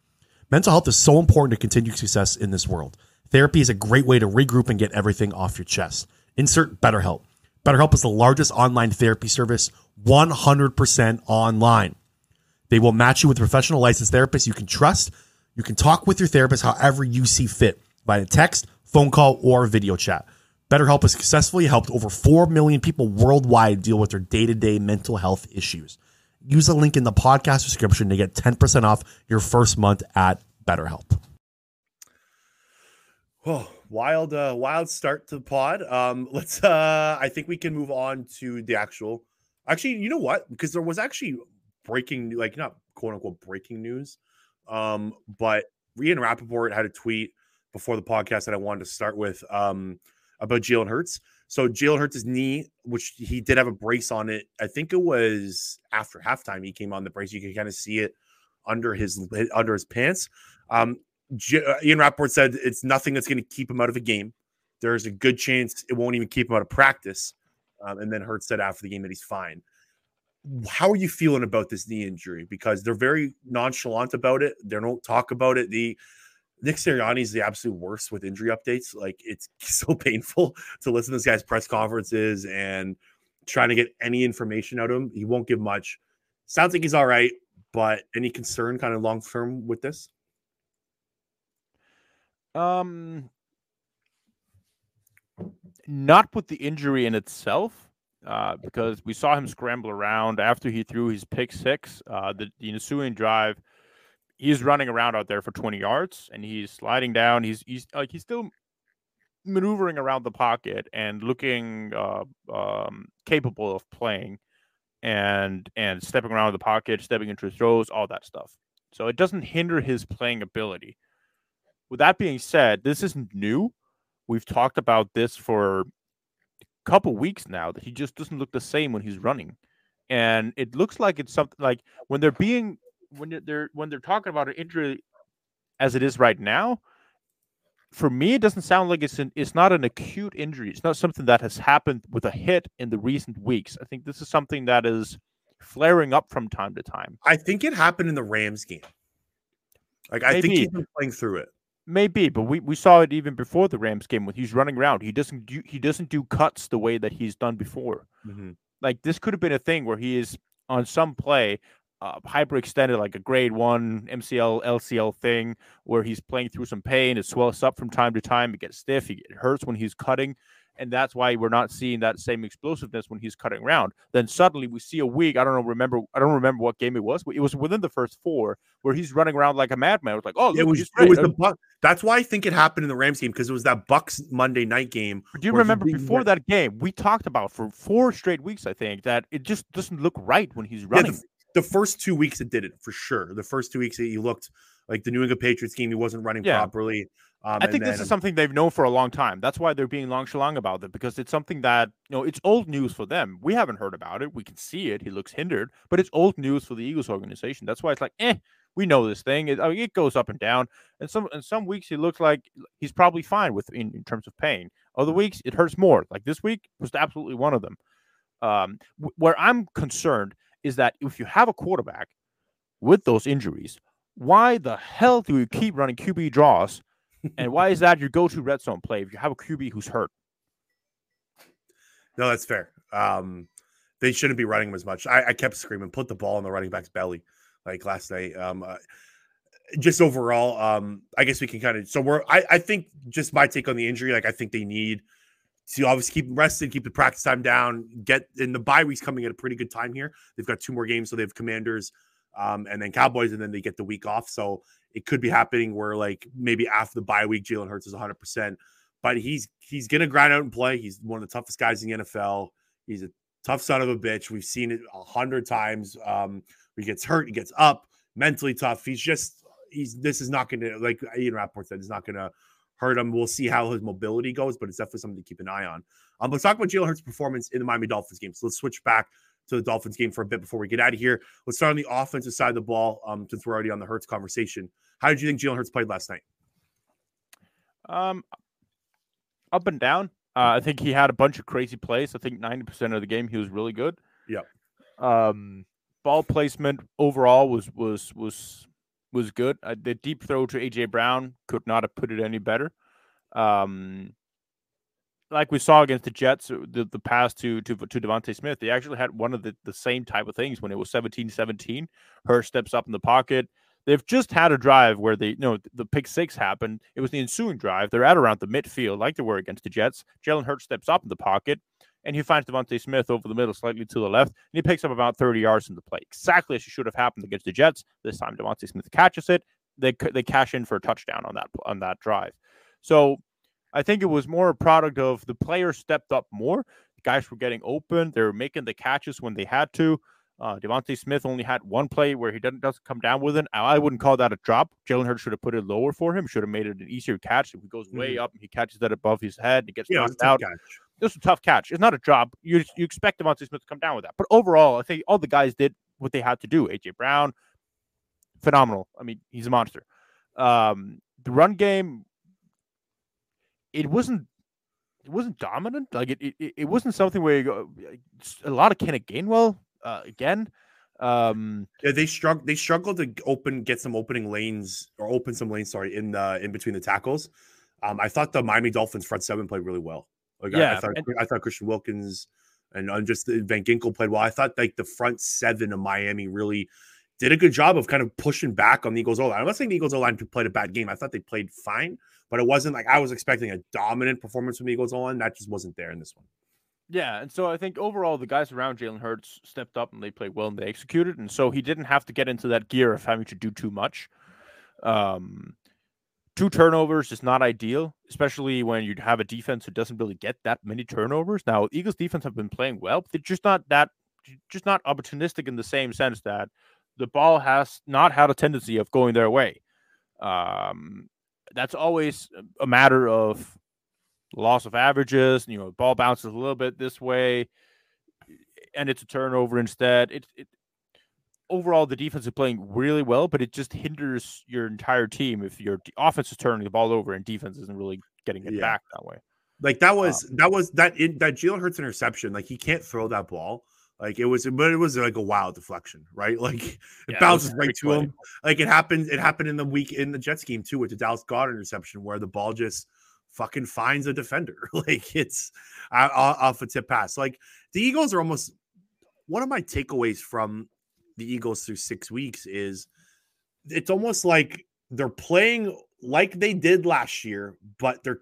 Mental health is so important to continued success in this world. Therapy is a great way to regroup and get everything off your chest. Insert BetterHelp. BetterHelp is the largest online therapy service, one hundred percent online. They will match you with a professional licensed therapist you can trust. You can talk with your therapist however you see fit, via text, phone call, or video chat. BetterHelp has successfully helped over four million people worldwide deal with their day-to-day mental health issues. Use the link in the podcast description to get ten percent off your first month at BetterHelp. Oh, wild, uh, wild start to the pod. Um, let's, uh, I think we can move on to the actual, actually, you know what? Because there was actually breaking, like not quote unquote breaking news, um, but Ian Rappaport had a tweet before the podcast that I wanted to start with, um, about Jalen Hurts. So Jalen Hurts' knee, which he did have a brace on it. I think it was after halftime he came on the brace. You can kind of see it under his under his pants. Um, J- Ian Rappaport said it's nothing that's going to keep him out of a game. There's a good chance it won't even keep him out of practice. Um, and then Hurts said after the game that he's fine. How are you feeling about this knee injury? Because they're very nonchalant about it. They don't talk about it. The Nick Sirianni is the absolute worst with injury updates. Like, it's so painful to listen to this guy's press conferences and trying to get any information out of him. He won't give much. Sounds like he's all right, but any concern kind of long-term with this? Um, not with the injury in itself, uh, because we saw him scramble around after he threw his pick six, uh, the, the ensuing drive. He's running around out there for twenty yards, and he's sliding down. He's he's like he's still maneuvering around the pocket and looking uh, um, capable of playing, and and stepping around the pocket, stepping into throws, all that stuff. So it doesn't hinder his playing ability. With that being said, this isn't new. We've talked about this for a couple weeks now that he just doesn't look the same when he's running, and it looks like it's something like when they're being. When they're when they're talking about an injury as it is right now, for me it doesn't sound like it's an, it's not an acute injury. It's not something that has happened with a hit in the recent weeks. I think this is something that is flaring up from time to time. I think it happened in the Rams game. Like Maybe. I think he's been playing through it. Maybe, but we, we saw it even before the Rams game when he's running around. He doesn't do, he doesn't do cuts the way that he's done before. Mm-hmm. Like this could have been a thing where he is on some play. Uh, hyperextended, like a grade one M C L, L C L thing where he's playing through some pain. It swells up from time to time. It gets stiff. It hurts when he's cutting. And that's why we're not seeing that same explosiveness when he's cutting around. Then suddenly we see a week. I don't know. Remember, I don't remember what game it was. But it was within the first four where he's running around like a madman. It was like, oh, look, it was, it was the Buc- That's why I think it happened in the Rams game because it was that Bucs Monday night game. Do you remember before that game we talked about for four straight weeks? I think that it just doesn't look right when he's running. Yeah, the- The first two weeks it did it for sure. The first two weeks he looked like the New England Patriots game. He wasn't running yeah. properly. Um, I think this then, is something they've known for a long time. That's why they're being nonchalant about it because it's something that, you know, it's old news for them. We haven't heard about it. We can see it. He looks hindered, but it's old news for the Eagles organization. That's why it's like, eh, we know this thing. It, I mean, it goes up and down. And some and some weeks he looks like he's probably fine with in, in terms of pain. Other weeks it hurts more. Like this week was absolutely one of them. Um, where I'm concerned is that if you have a quarterback with those injuries, why the hell do you keep running Q B draws? And why is that your go-to red zone play if you have a Q B who's hurt? No, that's fair. Um, they shouldn't be running him as much. I, I kept screaming, put the ball in the running back's belly like last night. Um, uh, just overall, um, I guess we can kind of – so we're. I, I think just my take on the injury, like I think they need – so you obviously keep them rested, keep the practice time down, get in the bye week's coming at a pretty good time here. They've got two more games, so they have Commanders um, and then Cowboys, and then they get the week off. So it could be happening where like maybe after the bye week, Jalen Hurts is one hundred percent. But he's he's going to grind out and play. He's one of the toughest guys in the N F L. He's a tough son of a bitch. We've seen it a hundred times. Um, he gets hurt, he gets up, mentally tough. He's just he's this is not going to like Ian Rappaport said, it's not going to hurt him. We'll see how his mobility goes, but it's definitely something to keep an eye on. Um, let's talk about Jalen Hurts' performance in the Miami Dolphins game. So let's switch back to the Dolphins game for a bit before we get out of here. Let's start on the offensive side of the ball um, since we're already on the Hurts conversation. How did you think Jalen Hurts played last night? Um, up and down. Uh, I think he had a bunch of crazy plays. I think ninety percent of the game he was really good. Yeah. Um, ball placement overall was was was. was good. Uh, the deep throw to A J Brown could not have put it any better. Um, like we saw against the Jets, the, the pass to, to to DeVonta Smith, they actually had one of the, the same type of things when it was seventeen seventeen. Hurts steps up in the pocket. They've just had a drive where they, you know, the pick six happened. It was the ensuing drive. They're at around the midfield like they were against the Jets. Jalen Hurts steps up in the pocket, and he finds DeVonta Smith over the middle, slightly to the left, and he picks up about thirty yards in the play. Exactly as it should have happened against the Jets. This time DeVonta Smith catches it. They they cash in for a touchdown on that on that drive. So I think it was more a product of the players stepped up more. The guys were getting open. They were making the catches when they had to. Uh, DeVonta Smith only had one play where he doesn't doesn't come down with it. I wouldn't call that a drop. Jalen Hurts should have put it lower for him. Should have made it an easier catch. If he goes way mm-hmm. up and he catches that above his head, and he gets yeah, knocked out. This was a tough catch. It's not a drop. You you expect DeVonta Smith to come down with that. But overall, I think all the guys did what they had to do. A J Brown, phenomenal. I mean, he's a monster. Um, the run game, it wasn't. It wasn't dominant. Like it. It, it wasn't something where you go. A lot of Kenneth Gainwell. Uh, again, um, yeah, they struggled. They struggled to open, get some opening lanes or open some lanes. Sorry, in the in between the tackles. Um, I thought the Miami Dolphins front seven played really well. Like, yeah, I, I thought and- I thought Christian Wilkins and, and just Van Ginkel played well. I thought like the front seven of Miami really did a good job of kind of pushing back on the Eagles' O-line. I'm not saying the Eagles' O-line played a bad game. I thought they played fine, but it wasn't like I was expecting a dominant performance from the Eagles' O-line. That just wasn't there in this one. Yeah, and so I think overall the guys around Jalen Hurts stepped up and they played well and they executed, and so he didn't have to get into that gear of having to do too much. Um, two turnovers is not ideal, especially when you have a defense who doesn't really get that many turnovers. Now, Eagles defense have been playing well, but they're just not that, just not opportunistic in the same sense that the ball has not had a tendency of going their way. Um, that's always a matter of loss of averages, you know, ball bounces a little bit this way, and it's a turnover instead. It, it overall the defense is playing really well, but it just hinders your entire team if your offense is turning the ball over and defense isn't really getting it yeah. back that way. Like that was um, that was that in, that Jalen Hurts interception. Like he can't throw that ball. Like it was, but it was like a wild deflection, right? Like it yeah, bounces it right to play. him. Like it happened. It happened in the week in the Jets game too with the Dallas Goedert interception where the ball just fucking finds a defender like it's uh, off a tip pass. Like the Eagles are almost one of my takeaways from the Eagles through six weeks is it's almost like they're playing like they did last year, but they're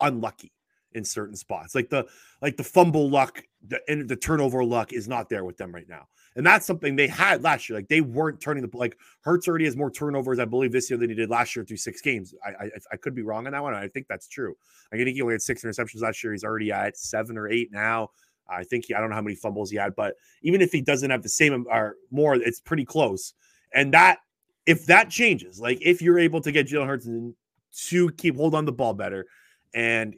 unlucky in certain spots. Like the, like the fumble luck, the, and the turnover luck is not there with them right now. And that's something they had last year. Like they weren't turning the, like Hurts already has more turnovers, I believe, this year than he did last year through six games. I I, I could be wrong on that one. I think that's true. I think he only had six interceptions last year. He's already at seven or eight now. I think he, I don't know how many fumbles he had, but even if he doesn't have the same or more, it's pretty close. And that, if that changes, like if you're able to get Jalen Hurts to keep hold on the ball better and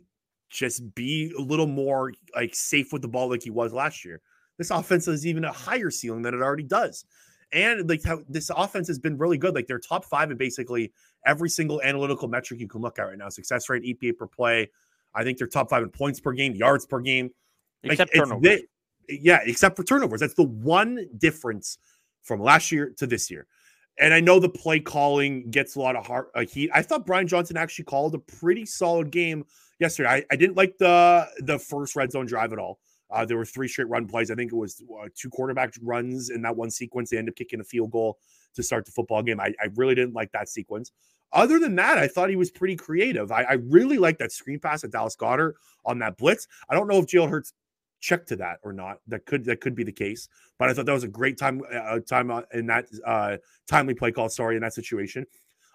just be a little more like safe with the ball, like he was last year, this offense is even a higher ceiling than it already does. And like how this offense has been really good. Like they're top five in basically every single analytical metric you can look at right now. Success rate, E P A per play. I think they're top five in points per game, yards per game. Except like, turnovers. They, yeah, except for turnovers. That's the one difference from last year to this year. And I know the play calling gets a lot of heart, uh, heat. I thought Brian Johnson actually called a pretty solid game yesterday. I, I didn't like the, the first red zone drive at all. Uh, there were three straight run plays. I think it was uh, two quarterback runs in that one sequence. They ended up kicking a field goal to start the football game. I, I really didn't like that sequence. Other than that, I thought he was pretty creative. I, I really liked that screen pass at Dallas Goedert on that blitz. I don't know if Jalen Hurts checked to that or not. That could that could be the case. But I thought that was a great time uh, time in that uh, timely play call. Sorry, in that situation,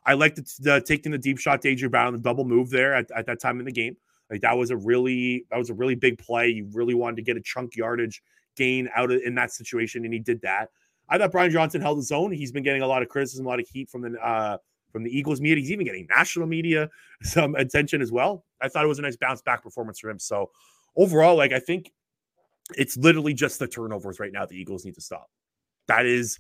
I liked the, the taking the deep shot to A J Brown, the double move there at, at that time in the game. Like that was a really that was a really big play. You really wanted to get a chunk yardage gain out of in that situation, and he did that. I thought Brian Johnson held his own. He's been getting a lot of criticism, a lot of heat from the uh, from the Eagles media. He's even getting national media some attention as well. I thought it was a nice bounce back performance for him. So overall, like I think it's literally just the turnovers right now the Eagles need to stop. That is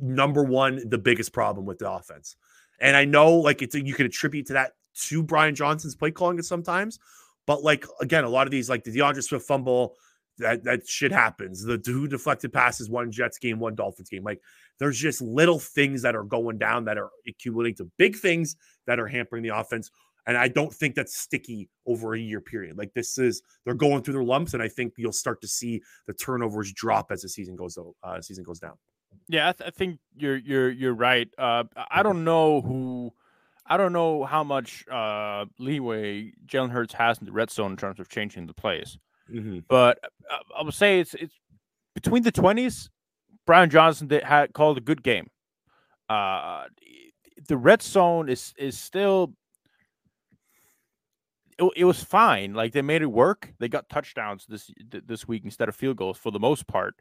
number one, the biggest problem with the offense. And I know like it's a, you could attribute to that to Brian Johnson's play calling sometimes. But, like, again, a lot of these, like the DeAndre Swift fumble, that, that shit happens. The two deflected passes, one Jets game, one Dolphins game. Like, there's just little things that are going down that are accumulating to big things that are hampering the offense. And I don't think that's sticky over a year period. Like this is, they're going through their lumps, and I think you'll start to see the turnovers drop as the season goes uh, season goes down. Yeah, I, th- I think you're you're you're right. Uh, I don't know who, I don't know how much uh, leeway Jalen Hurts has in the red zone in terms of changing the plays, mm-hmm. but I, I would say it's it's between the twenties. Brian Johnson did, had called a good game. Uh, the red zone is is still. It, it was fine. Like they made it work. They got touchdowns this this week instead of field goals for the most part.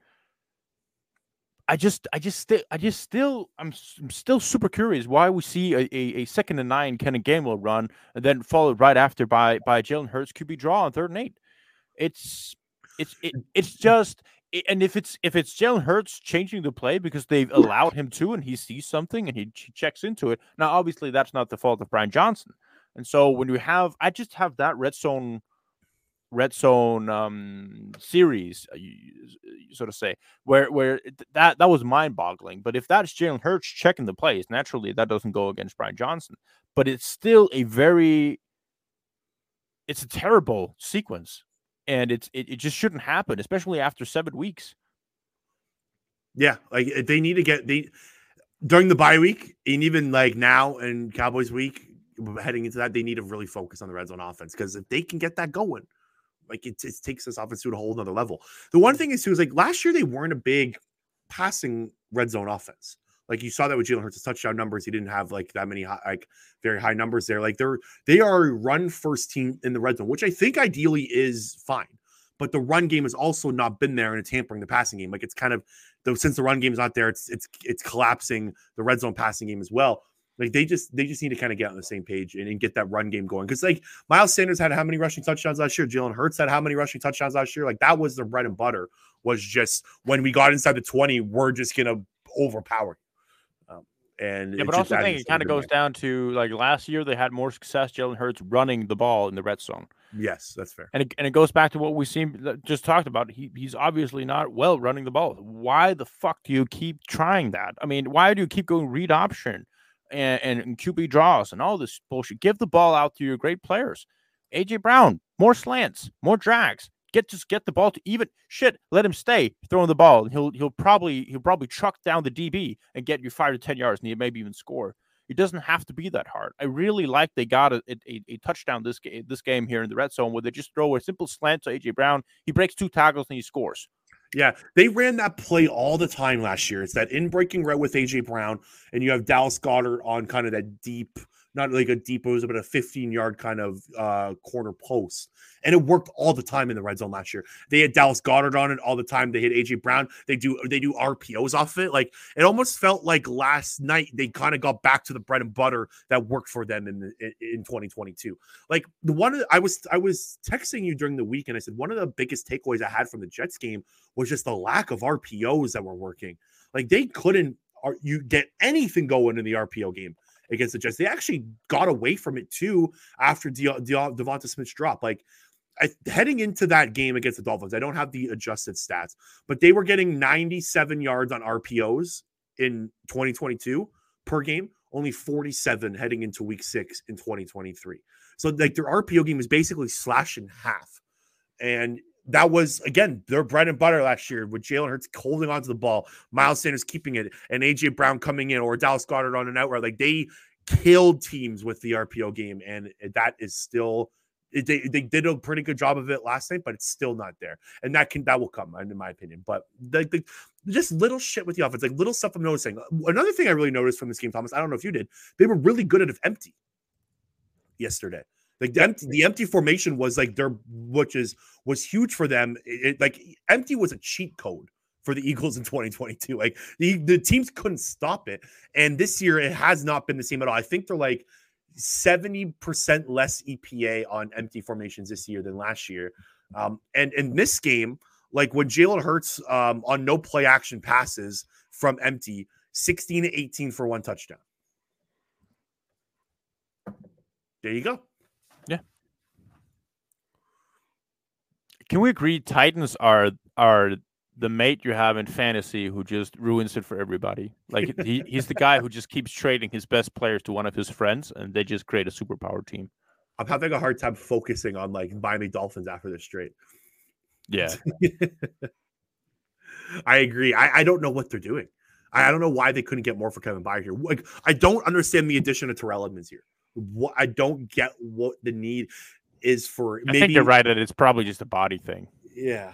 I just, I just, st- I just still, I'm, I'm still super curious why we see a, a, a second and nine Kenneth Gainwell run and then followed right after by by Jalen Hurts Q B draw on third and eight. It's it's it, it's just. And if it's if it's Jalen Hurts changing the play because they've allowed him to, and he sees something and he checks into it. Now, obviously, that's not the fault of Brian Johnson. And so when you have, I just have that red zone, red zone um, series, you, you sort of say, where where that that was mind boggling. But if that's Jalen Hurts checking the plays, naturally that doesn't go against Brian Johnson. But it's still a very, it's a terrible sequence. And it's it, it just shouldn't happen, especially after seven weeks. Yeah, like they need to get they during the bye week, and even like now and Cowboys week heading into that, they need to really focus on the red zone offense, because if they can get that going, like it, it takes this offense to a whole nother level. The one thing is too is like last year they weren't a big passing red zone offense. Like you saw that with Jalen Hurts' touchdown numbers. He didn't have like that many high, like very high numbers there. Like they're they are a run first team in the red zone, which I think ideally is fine. But the run game has also not been there, and it's hampering the passing game. Like it's kind of though since the run game is not there, it's it's it's collapsing the red zone passing game as well. Like they just they just need to kind of get on the same page and, and get that run game going. Because like Miles Sanders had how many rushing touchdowns last year? Jalen Hurts had how many rushing touchdowns last year? Like that was the bread and butter. Was just when we got inside the twenty, we're just gonna overpower. And yeah, but also I think it kind of goes way. down to like last year they had more success Jalen Hurts running the ball in the red zone. Yes, that's fair. And it, and it goes back to what we seem just talked about. He he's obviously not well running the ball. Why the fuck do you keep trying that? I mean, why do you keep going read option and, and, and Q B draws and all this bullshit? Give the ball out to your great players. A J Brown, more slants, more drags. Get just get the ball to even shit. Let him stay throwing the ball, and he'll he'll probably he'll probably chuck down the D B and get you five to ten yards, and he maybe even score. It doesn't have to be that hard. I really like they got a, a, a touchdown this game this game here in the red zone where they just throw a simple slant to A J Brown. He breaks two tackles and he scores. Yeah, they ran that play all the time last year. It's that in breaking route with A J Brown, and you have Dallas Goedert on kind of that deep. Not like a deep, it was about a fifteen-yard kind of uh, corner post. And it worked all the time in the red zone last year. They had Dallas Goedert on it all the time. They hit A J Brown. They do they do R P Os off of it. Like it almost felt like last night they kind of got back to the bread and butter that worked for them in the, in twenty twenty-two. Like the one of the, I was I was texting you during the week, and I said one of the biggest takeaways I had from the Jets game was just the lack of R P Os that were working. Like they couldn't you get anything going in the R P O game. Against the Jets, they actually got away from it too after De- De- DeVonta Smith's drop. Like I, heading into that game against the Dolphins, I don't have the adjusted stats, but they were getting ninety-seven yards on R P Os in twenty twenty-two per game, only forty-seven heading into week six in twenty twenty-three. So like their R P O game was basically slashed in half. And that was, again, their bread and butter last year with Jalen Hurts holding onto the ball, Miles Sanders keeping it, and A J Brown coming in, or Dallas Goedert on an outright. Like, they killed teams with the R P O game, and that is still – they they did a pretty good job of it last night, but it's still not there. And that can that will come, in my opinion. But the, the, just little shit with the offense, like little stuff I'm noticing. Another thing I really noticed from this game, Thomas, I don't know if you did, they were really good at empty yesterday. Like the empty, the empty formation was like their, which is was huge for them. It, it, like empty was a cheat code for the Eagles in twenty twenty-two. Like the, the teams couldn't stop it, and this year it has not been the same at all. I think they're like seventy percent less E P A on empty formations this year than last year. Um, and in this game, like when Jalen Hurts um, on no play action passes from empty, sixteen to eighteen for one touchdown. There you go. Can we agree Titans are are the mate you have in fantasy who just ruins it for everybody? Like he, he's the guy who just keeps trading his best players to one of his friends, and they just create a superpower team. I'm having a hard time focusing on like Miami Dolphins after this straight. Yeah. I agree. I, I don't know what they're doing. I, I don't know why they couldn't get more for Kevin Byard here. Like, I don't understand the addition of Terrell Edmunds here. What, I don't get what the need is for. Maybe, I think you're right that it's probably just a body thing. Yeah.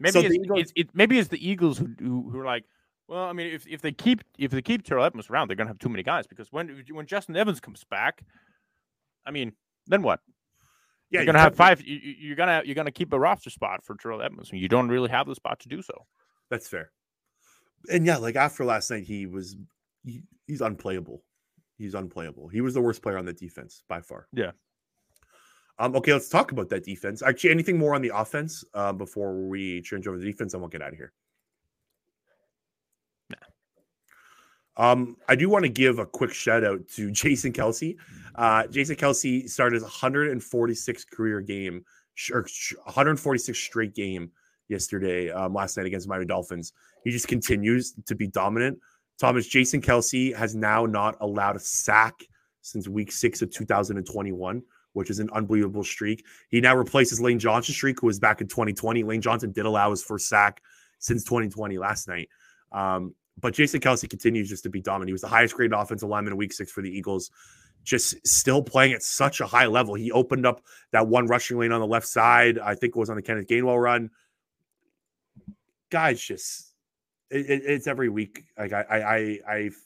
Maybe so it's, Eagles, it's, it, maybe it's the Eagles who, who who are like, well, I mean, if if they keep if they keep Terrell Edmunds around, they're gonna have too many guys, because when when Justin Evans comes back, I mean, then what? Yeah, you're gonna have five. You, you're gonna you're gonna keep a roster spot for Terrell Edmunds, and you don't really have the spot to do so. That's fair. And yeah, like after last night, he was he, he's unplayable. He's unplayable. He was the worst player on the defense by far. Yeah. Um, okay, let's talk about that defense. Actually, anything more on the offense uh, before we change over the defense, and we'll get out of here. Nah. Um, I do want to give a quick shout out to Jason Kelce. Uh, Jason Kelce started his one hundred forty-six career game, or one hundred forty-six straight game yesterday, um, last night against Miami Dolphins. He just continues to be dominant. Thomas, Jason Kelce has now not allowed a sack since week six of two thousand twenty-one. Which is an unbelievable streak. He now replaces Lane Johnson's streak, who was back in twenty twenty. Lane Johnson did allow his first sack since twenty twenty last night. Um, but Jason Kelce continues just to be dominant. He was the highest-graded offensive lineman in week six for the Eagles, just still playing at such a high level. He opened up that one rushing lane on the left side. I think it was on the Kenneth Gainwell run. Guys, just it, it, it's every week. Like I, I, I, I've.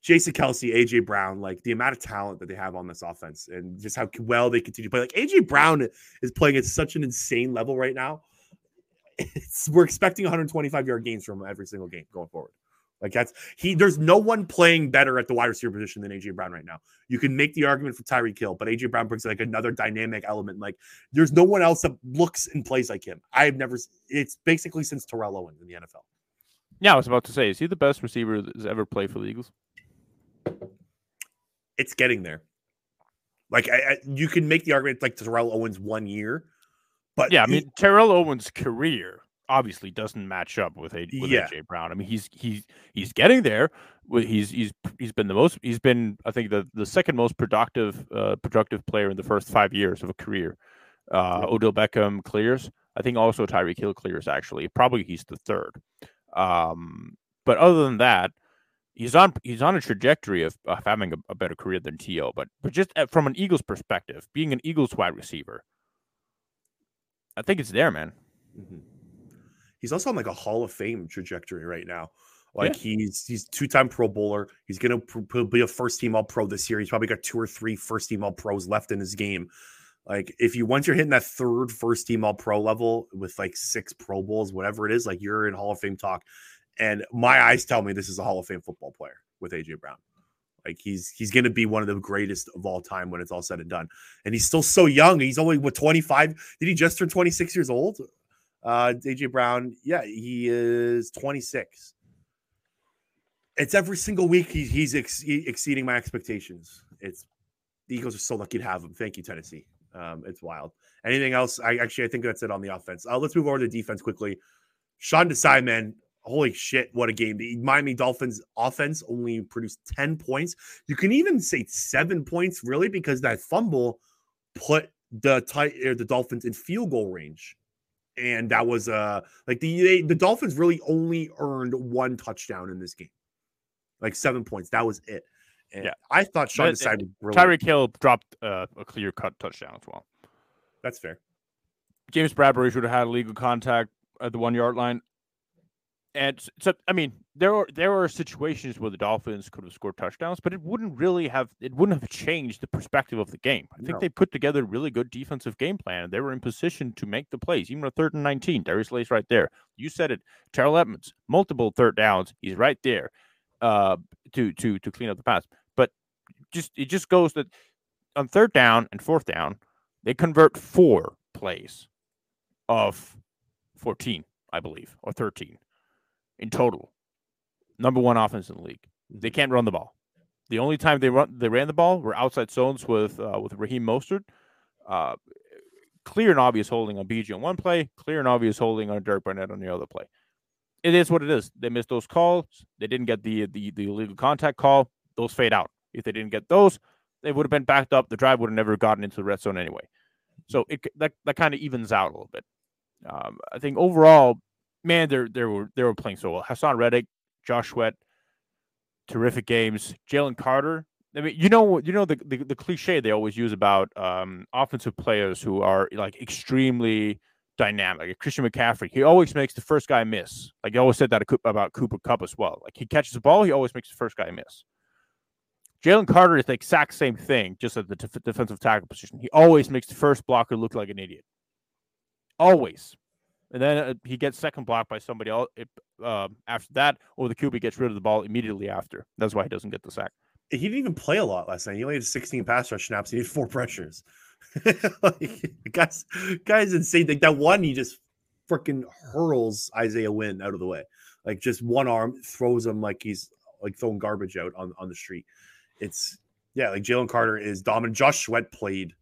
Jason Kelce, A J Brown, like the amount of talent that they have on this offense and just how well they continue to play. Like A J Brown is playing at such an insane level right now. It's, we're expecting one hundred twenty-five yard gains from every single game going forward. Like that's he, there's no one playing better at the wide receiver position than A J Brown right now. You can make the argument for Tyreek Hill, but A J Brown brings like another dynamic element. Like there's no one else that looks and plays like him. I've never, it's basically since Terrell Owens in the N F L. Yeah. I was about to say, is he the best receiver that's ever played for the Eagles? It's getting there. Like I, I, you can make the argument like Terrell Owens one year, but yeah, I mean he, Terrell Owens' career obviously doesn't match up with, a, with yeah. A J Brown. I mean he's he's he's getting there. He's he's he's been the most. He's been I think the, the second most productive uh, productive player in the first five years of a career. Uh, Odell Beckham clears. I think also Tyreek Hill clears actually. Probably he's the third. Um, but other than that. He's on he's on a trajectory of, of having a, a better career than T O, but but just from an Eagles perspective, being an Eagles wide receiver, I think it's there, man. Mm-hmm. He's also on like a Hall of Fame trajectory right now. Like yeah. he's he's two-time Pro Bowler. He's gonna pr- be a first-team All-Pro this year. He's probably got two or three first-team All-Pros left in his game. Like if you once you're hitting that third first-team All-Pro level with like six Pro Bowls, whatever it is, like you're in Hall of Fame talk. And my eyes tell me this is a Hall of Fame football player with A J Brown. Like he's he's going to be one of the greatest of all time when it's all said and done. And he's still so young. He's only what twenty-five. Did he just turn twenty-six years old? Uh, A J Brown, yeah, he is twenty-six. It's every single week he, he's ex- exceeding my expectations. It's the Eagles are so lucky to have him. Thank you, Tennessee. Um, it's wild. Anything else? I actually I think that's it on the offense. Uh, let's move over to defense quickly. Sean Desai, man. Holy shit, what a game. The Miami Dolphins offense only produced ten points. You can even say seven points, really, because that fumble put the tight, or the Dolphins in field goal range. And that was uh, like the they, the Dolphins really only earned one touchdown in this game. Like seven points. That was it. And yeah. I thought Sean decided Tyreek Hill dropped uh, a clear-cut touchdown as well. That's fair. James Bradberry should have had illegal contact at the one-yard line. And so, I mean, there are there are situations where the Dolphins could have scored touchdowns, but it wouldn't really have it wouldn't have changed the perspective of the game. I think no. They put together a really good defensive game plan, and they were in position to make the plays. Even a third and nineteen, Darius Lay's right there. You said it, Terrell Edmunds, multiple third downs, he's right there uh, to to to clean up the pass. But just it just goes that on third down and fourth down, they convert four plays of fourteen, I believe, or thirteen. In total, number one offense in the league. They can't run the ball. The only time they run, they ran the ball were outside zones with uh, with Raheem Mostert. Uh, clear and obvious holding on B G on one play. Clear and obvious holding on Derek Barnett on the other play. It is what it is. They missed those calls. They didn't get the the, the illegal contact call. Those fade out. If they didn't get those, they would have been backed up. The drive would have never gotten into the red zone anyway. So it that that kind of evens out a little bit. Um, I think overall, man, they they were they were playing so well. Hassan Reddick, Josh Sweat, terrific games. Jalen Carter. I mean, you know, you know the, the the cliche they always use about um offensive players who are like extremely dynamic. Like Christian McCaffrey, he always makes the first guy miss. Like I always said that about Cooper Kupp as well. Like he catches the ball, he always makes the first guy miss. Jalen Carter is the exact same thing, just at the def- defensive tackle position. He always makes the first blocker look like an idiot. Always. And then uh, he gets second blocked by somebody else uh, after that, or the Q B gets rid of the ball immediately after. That's why he doesn't get the sack. He didn't even play a lot last night. He only had sixteen pass rush snaps. He had four pressures. Like, guys, guys, insane. Like that one, he just freaking hurls Isaiah Wynn out of the way. Like just one arm, throws him like he's like throwing garbage out on, on the street. It's yeah, like Jalen Carter is dominant. Josh Sweat played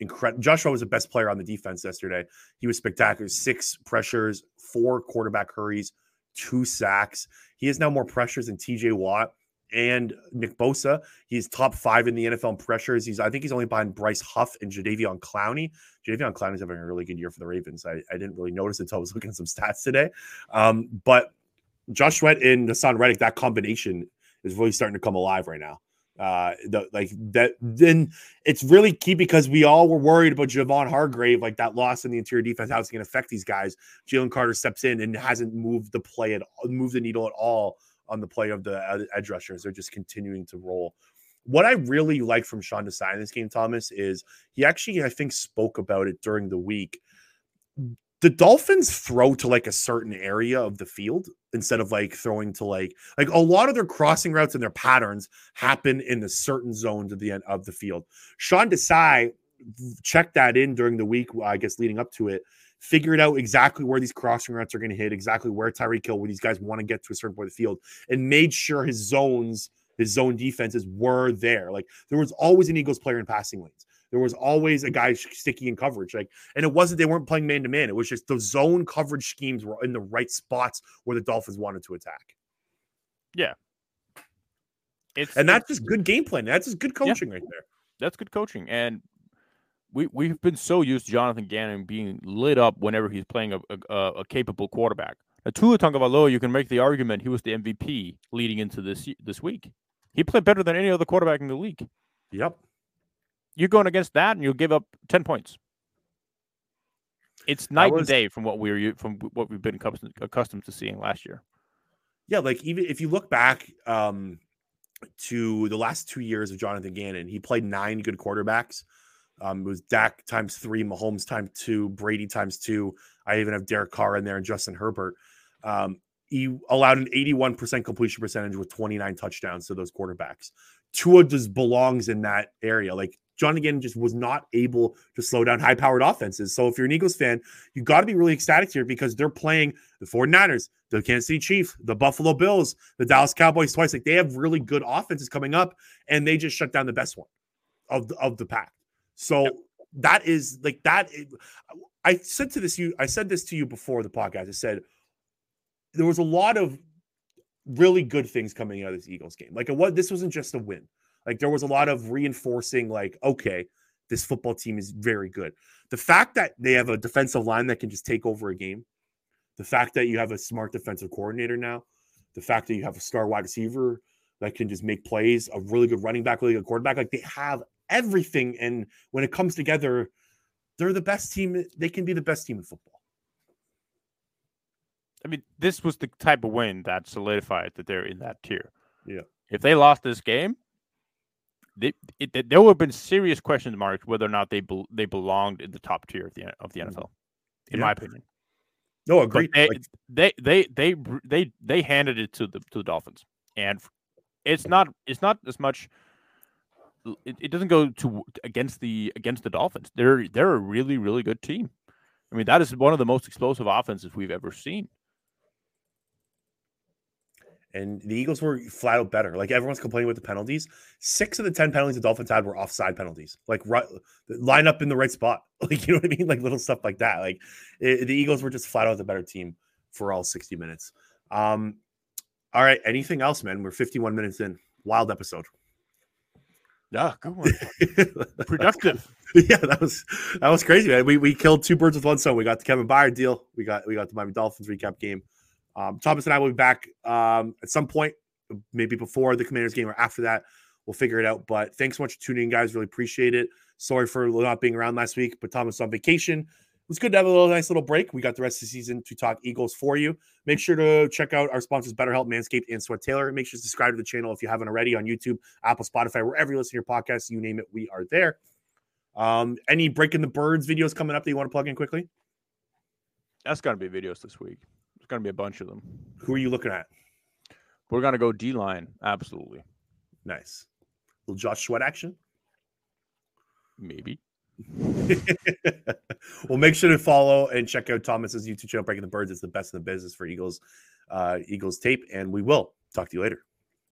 incredible. Josh Sweat was the best player on the defense yesterday. He was spectacular. Six pressures, four quarterback hurries, two sacks. He has now more pressures than T J Watt and Nick Bosa. He's top five in the N F L in pressures. He's I think he's only behind Bryce Huff and Jadeveon Clowney. Jadeveon Clowney's having a really good year for the Ravens. I, I didn't really notice until I was looking at some stats today. Um, but Josh Sweat and Hassan Reddick, that combination is really starting to come alive right now. Uh, the, like that, then it's really key because we all were worried about Javon Hargrave, like that loss in the interior defense, how it's going to affect these guys. Jalen Carter steps in and hasn't moved the play at all, moved the needle at all on the play of the edge rushers. They're just continuing to roll. What I really like from Sean Desai in this game, Thomas, is he actually, I think, spoke about it during the week. The Dolphins throw to like a certain area of the field instead of like throwing to like, like a lot of their crossing routes and their patterns happen in the certain zones of the end of the field. Sean Desai checked that in during the week, I guess, leading up to it, figured out exactly where these crossing routes are going to hit, exactly where Tyreek Hill, where these guys want to get to a certain point of the field, and made sure his zones, his zone defenses were there. Like there was always an Eagles player in passing lanes. There was always a guy sticky in coverage. Like, and it wasn't, they weren't playing man-to-man. It was just the zone coverage schemes were in the right spots where the Dolphins wanted to attack. Yeah. It's, and that's just good game plan. That's just good coaching yeah, right there. That's good coaching. And we, we've been so used to Jonathan Gannon being lit up whenever he's playing a, a, a capable quarterback. Now, Tua Tagovailoa, you can make the argument he was the M V P leading into this this week. He played better than any other quarterback in the league. Yep. You're going against that, and you'll give up ten points. It's night was, and day from what we're from what we've been accustomed, accustomed to seeing last year. Yeah, like even if you look back um, to the last two years of Jonathan Gannon, he played nine good quarterbacks. Um, it was Dak times three, Mahomes times two, Brady times two. I even have Derek Carr in there and Justin Herbert. Um, he allowed an eighty-one percent completion percentage with twenty-nine touchdowns to those quarterbacks. Tua just belongs in that area, like. Jonathan Gannon just was not able to slow down high-powered offenses. So if you're an Eagles fan, you got to be really ecstatic here because they're playing the 49ers, the Kansas City Chiefs, the Buffalo Bills, the Dallas Cowboys twice. Like they have really good offenses coming up, and they just shut down the best one of the, of the pack. So yep. that is like that. Is, I said to this, you, I said this to you before the podcast. I said there was a lot of really good things coming out of this Eagles game. Like what this wasn't just a win. Like there was a lot of reinforcing like, okay, this football team is very good. The fact that they have a defensive line that can just take over a game, the fact that you have a smart defensive coordinator now, the fact that you have a star wide receiver that can just make plays, a really good running back, really good quarterback, like they have everything. And when it comes together, they're the best team. They can be the best team in football. I mean, this was the type of win that solidified that they're in that tier. Yeah. If they lost this game, They, it, it, there would have been serious question marks whether or not they be, they belonged in the top tier of the of the N F L, in yeah. my opinion. No, agreed. They, like, they they they they they handed it to the to the Dolphins, and it's not it's not as much. It, it doesn't go to against the against the Dolphins. They're they're a really really good team. I mean, that is one of the most explosive offenses we've ever seen. And the Eagles were flat out better. Like, everyone's complaining with the penalties. Six of the ten penalties the Dolphins had were offside penalties. Like, right, line up in the right spot. Like, you know what I mean? Like, little stuff like that. Like, it, the Eagles were just flat out the better team for all sixty minutes. Um, all right, anything else, man? We're fifty-one minutes in. Wild episode. Yeah, good one. Productive. Yeah, that was that was crazy, man. We we killed two birds with one stone. We got the Kevin Byard deal. We got we got the Miami Dolphins recap game. Um, Thomas and I will be back um, at some point, maybe before the Commanders game or after that. We'll figure it out. But thanks so much for tuning in, guys. Really appreciate it. Sorry for not being around last week, but Thomas on vacation. It was good to have a little nice little break. We got the rest of the season to talk Eagles for you. Make sure to check out our sponsors, BetterHelp, Manscaped, and Sweat Tailor. Make sure to subscribe to the channel if you haven't already on YouTube, Apple, Spotify, wherever you listen to your podcast, you name it, we are there. Um, any Breaking the Birds videos coming up that you want to plug in quickly? That's going to be videos this week. There's going to be a bunch of them. Who are you looking at? We're going to go D-line. Absolutely. Nice. A little Josh Sweat action? Maybe. Well, make sure to follow and check out Thomas's YouTube channel, Breaking the Birds. It's the best in the business for Eagles, uh, Eagles tape, and we will talk to you later.